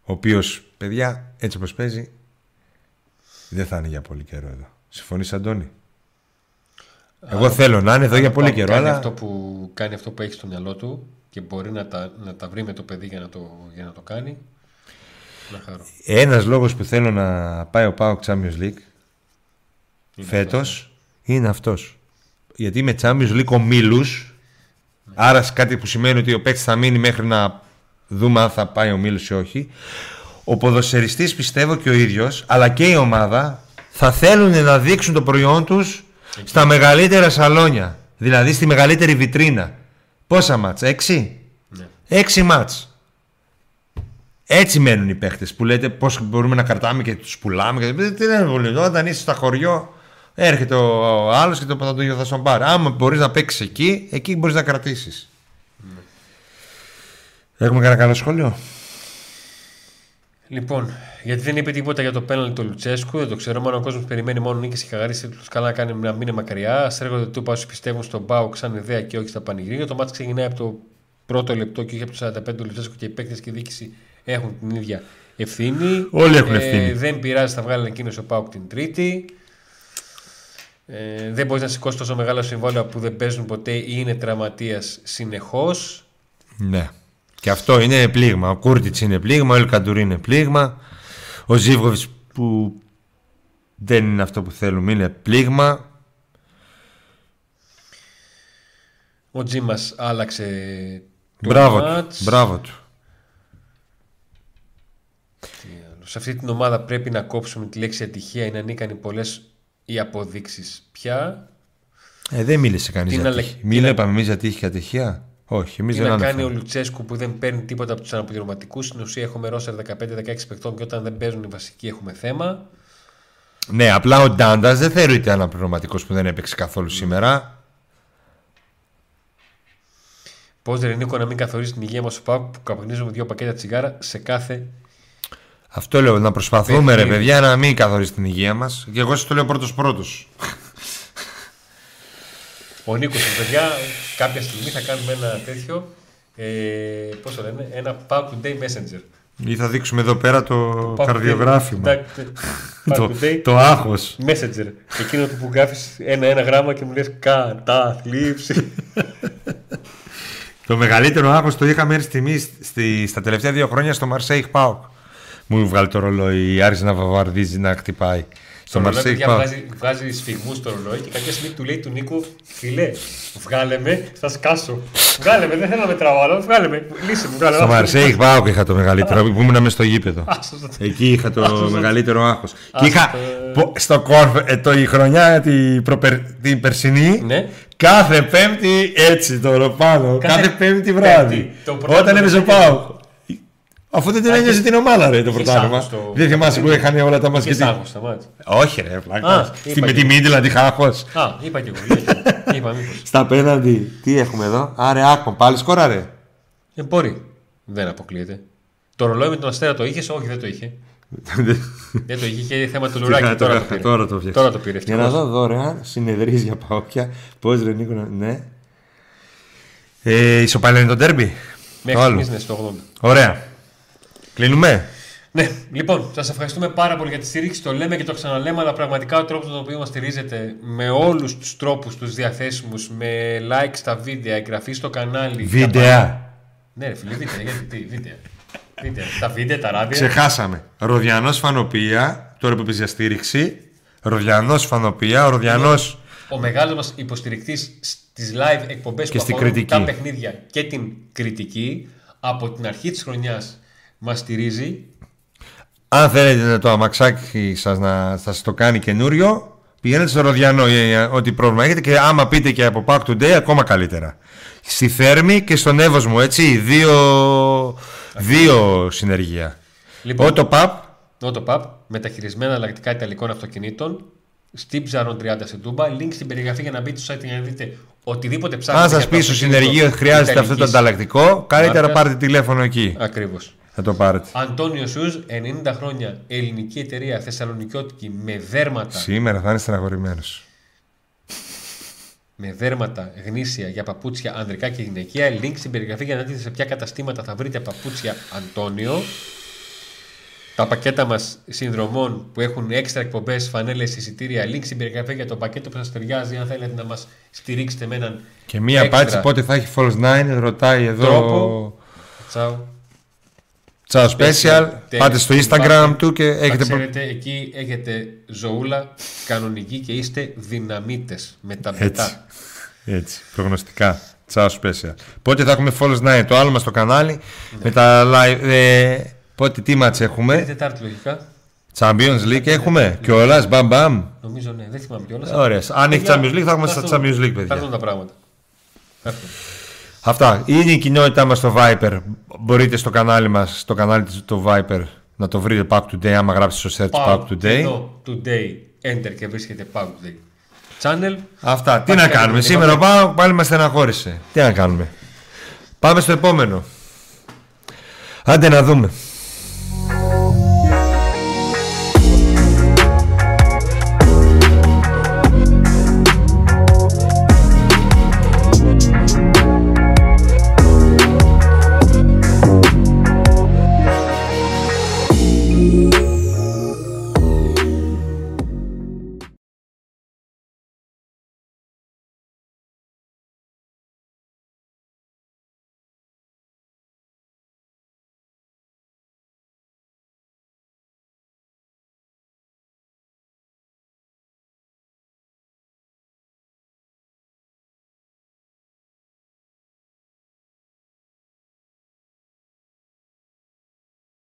ο οποίος, παιδιά, έτσι όπως παίζει, δεν θα είναι για πολύ καιρό εδώ. Συμφωνείς, Αντώνη? Εγώ α, θέλω να είναι εδώ για πολύ καιρό. Κάνει, αλλά... αυτό που, κάνει αυτό που έχει στο μυαλό του και μπορεί να τα, να τα βρει με το παιδί για να το, για να το κάνει. Να χαρώ. Ένας λόγος που θέλω να πάει ο ΠΑΟΚ Champions League είναι φέτος αυτό. Είναι αυτός. Γιατί με Champions League ομίλους, ναι. Άρα κάτι που σημαίνει ότι ο παίκτης θα μείνει μέχρι να δούμε αν θα πάει ομίλους ή όχι. Ο ποδοσφαιριστής, πιστεύω, και ο ίδιος, αλλά και η ομάδα, θα θέλουν να δείξουν το προϊόν τους εκεί, στα μεγαλύτερα σαλόνια. Δηλαδή στη μεγαλύτερη βιτρίνα. Πόσα μάτς, έξι? Ναι. Έξι μάτς. Έτσι μένουν οι παίχτες που λέτε πώς μπορούμε να κρατάμε και τους πουλάμε. Τι λένε βολιδό, όταν είσαι στα χωριό έρχεται ο άλλος και το πατατογείο θα στον πάρει. Άμα μπορείς να παίξεις εκεί, εκεί μπορείς να κρατήσεις. Ναι. Έχουμε κανένα καλό σχόλιο? Λοιπόν, γιατί δεν είπε τίποτα για το πέναλτι του Λουτσέσκου, δεν το ξέρω. Μόνο ο κόσμος περιμένει μόνο νίκες και χαγαρίστε τους. Καλά να κάνει να μείνει μακριά. Ας έρχονται τούπα όσοι πιστεύουν στον ΠΑΟΚ σαν ιδέα και όχι στα πανηγύρια. Το μάτς ξεκινάει από το πρώτο λεπτό και όχι από το σαράντα πέντε του Λουτσέσκου και οι παίκτες και η διοίκηση έχουν την ίδια ευθύνη. Όλοι έχουν ευθύνη. Ε, δεν πειράζει, θα βγάλει ανακοίνωση ο ΠΑΟΚ την Τρίτη. Ε, δεν μπορεί να σηκώσει τόσο μεγάλα συμβόλαια που δεν παίζουν ποτέ ή είναι τραυματίας συνεχώς. Ναι. Και αυτό είναι πλήγμα. Ο Κούρτιτς είναι πλήγμα, ο Ελκαντουρί είναι πλήγμα, ο Ζίβκοβιτς που δεν είναι αυτό που θέλουμε είναι πλήγμα. Ο Τζίμας άλλαξε το μπράβο μάτς. Του, μπράβο του. Σε αυτή την ομάδα πρέπει να κόψουμε τη λέξη ατυχία. Είναι ανίκανοι πολλές οι αποδείξεις πια. Ε, δεν μίλησε κανείς για ατυχία. Μίλε είπαμε εμείς για τύχη και ατυχία. Όχι, τι να κάνει ο Λουτσέσκου που δεν παίρνει τίποτα από τους αναπληρωματικούς? Στην ουσία έχουμε ρόσερ δεκαπέντε δεκαέξι παιχτών και όταν δεν παίζουν οι βασικοί έχουμε θέμα. Ναι, απλά ο Ντάντας δεν θεωρείται αναπληρωματικός που δεν έπαιξε καθόλου mm. σήμερα. Πώς δεν Νίκο να μην καθορίζει την υγεία μας ο ΠΑΟΚ που καπνίζουμε δύο πακέτα τσιγάρα σε κάθε. Αυτό λέω, να προσπαθούμε παιχνίδι. Ρε παιδιά, να μην καθορίζει την υγεία μας. Και εγώ σας το λέω πρώτος πρώτος. Ο Νίκος, παιδιά, κάποια στιγμή θα κάνουμε ένα τέτοιο. Ε, πώς το λένε, ένα Pack Day Messenger. Ή θα δείξουμε εδώ πέρα το, το καρδιογράφημα. Το, το άγχος. Messenger. Εκείνο που γράφεις ένα-ένα γράμμα και μου λες κατάθλιψη. Το μεγαλύτερο άγχος το είχα μέχρι στιγμής στα τελευταία δύο χρόνια στο Μαρσέιχ ΠΑΟΚ. Μου βγάλει το ρολόι, άρχισε να βαβαρδίζει, να χτυπάει. Στο Μαρσέιχ ΠΑΟΚ. Βγάζει, βγάζει σφιγμούς στο ρολόι και κάποια στιγμή του λέει του Νίκου: φιλέ, βγάλε με, θα σκάσω. Βγάλε με, δεν θέλω να μετράω άλλο. Βγάλε με, λύσε μου. Στο Μαρσέιχ ΠΑΟΚ είχα το μεγαλύτερο, που ήμουν μέσα στο γήπεδο. Εκεί είχα το μεγαλύτερο άγχος. Και είχα στο Κόρφ, η χρονιά την περσινή. Κάθε Πέμπτη έτσι το ροπάνω. Κάθε, κάθε Πέμπτη βράδυ. Πέμπτη, όταν έπαιζε ο ΠΑΟΚ. Αφού δεν την ένιωσε την ομάδα, ρε, το πρωτάθλημα. Στο... Δεν θυμάσαι που είχαν όλα τα μαζί. Όχι, ρε, πλάκα. Με τη μύτη, δηλαδή, χάχο. Α, είπα και εγώ. Είπα, στα πέναντι, τι έχουμε εδώ. Άρε, άκου, πάλι σκόραρε. Ε, μπορεί. Δεν αποκλείεται. Το ρολόι με τον Αστέρα το είχε, όχι, δεν το είχε. Δεν το είχε, είχε θέμα του Λουράκη. Τώρα το πήρε. Για να δω δώρα, συνεδρίες για Παόκια. Πώς, ρε Νίκο, ναι. Ισοπαλία είναι το ντέρμπι. Μέχρι στο ογδόντα. Ωραία. Κλείνουμε. Ναι, λοιπόν, σας ευχαριστούμε πάρα πολύ για τη στήριξη. Το λέμε και το ξαναλέμε, αλλά πραγματικά ο τρόπος με τον οποίο μας στηρίζετε, με όλους τους τρόπους τους διαθέσιμους, με like στα βίντεο, εγγραφή στο κανάλι. Βίντεο. Ναι, ρε φίλε, βίντεο, γιατί τι, βίντεο. Βίντεο. Τα βίντεο, τα ράδια. Ξεχάσαμε. Ροδιανός Φανωπία, τώρα που πες για στήριξη. Ροδιανός Φανωπία, ο Ροδιανός. Ο μεγάλος μας υποστηρικτής στις live εκπομπές που αφορούν τα παιχνίδια και την κριτική, από την αρχή της χρονιάς μας στηρίζει. Αν θέλετε το αμαξάκι σας να σας το κάνει καινούριο, πηγαίνετε στο Ροδιανό, ό,τι πρόβλημα έχετε, και άμα πείτε και από Pack Today ακόμα καλύτερα. Στη Θέρμη και στον Εύωσμο, έτσι, δύο, δύο συνεργεία. Λοιπόν, Ότοπαπ, μεταχειρισμένα αλλακτικά ιταλικών αυτοκινήτων, στην Ψαρών τριάντα στην Τούμπα. Link στην περιγραφή για να μπείτε στο site και να δείτε οτιδήποτε ψάχνετε. Αν σας πει στο συνεργείο χρειάζεται αυτό το ανταλλακτικό, καλύτερα πάρτε τηλέφωνο εκεί. Ακριβώς. Θα το πάρετε. Αντώνιο Σουζ, ενενήντα χρόνια, ελληνική εταιρεία, θεσσαλονικιώτικη, με δέρματα. Σήμερα θα είναι στεναχωρημένος. Με δέρματα γνήσια για παπούτσια ανδρικά και γυναικεία. Link στην περιγραφή για να δείτε σε ποια καταστήματα θα βρείτε παπούτσια Αντώνιο. Τα πακέτα μας συνδρομών που έχουν έξτρα εκπομπές, φανέλες, εισιτήρια. Link στην περιγραφή για το πακέτο που σας ταιριάζει. Αν θέλετε να μας στηρίξετε με έναν. Και μία απάντηση πότε θα έχει Falls Nine, ρωτάει εδώ. Τρόπο. Τσάου. Τσάου special, πάτε στο Instagram του και έχετε... Ξέρετε, εκεί έχετε ζωούλα κανονική και είστε δυναμίτες με τα μετά. Έτσι, έτσι, προγνωστικά. Τσάου special. Πότε θα έχουμε Falls Nine, το άλλο μας το κανάλι, με τα live... Πότε, τι μάτς έχουμε? Τετάρτη λογικά. Champions League έχουμε κιόλας, μπαμ μπαμ. Νομίζω ναι, δεν θυμάμαι κιόλας. Ωραία, αν έχει Champions League θα έχουμε στα Champions League, παιδιά. Παίρνουν τα πράγματα. Αυτά. Είναι η κοινότητά μας στο Viper. Μπορείτε στο κανάλι μας, στο κανάλι του Viper, να το βρείτε Pack Today. Άμα γράψετε στο search Pack Today. Today, enter και βρίσκεται Pack Today Channel. Αυτά. Τι να κάνουμε. Σήμερα πάω, πάλι μας στεναχώρησε. Τι να κάνουμε. Πάμε στο επόμενο. Άντε να δούμε.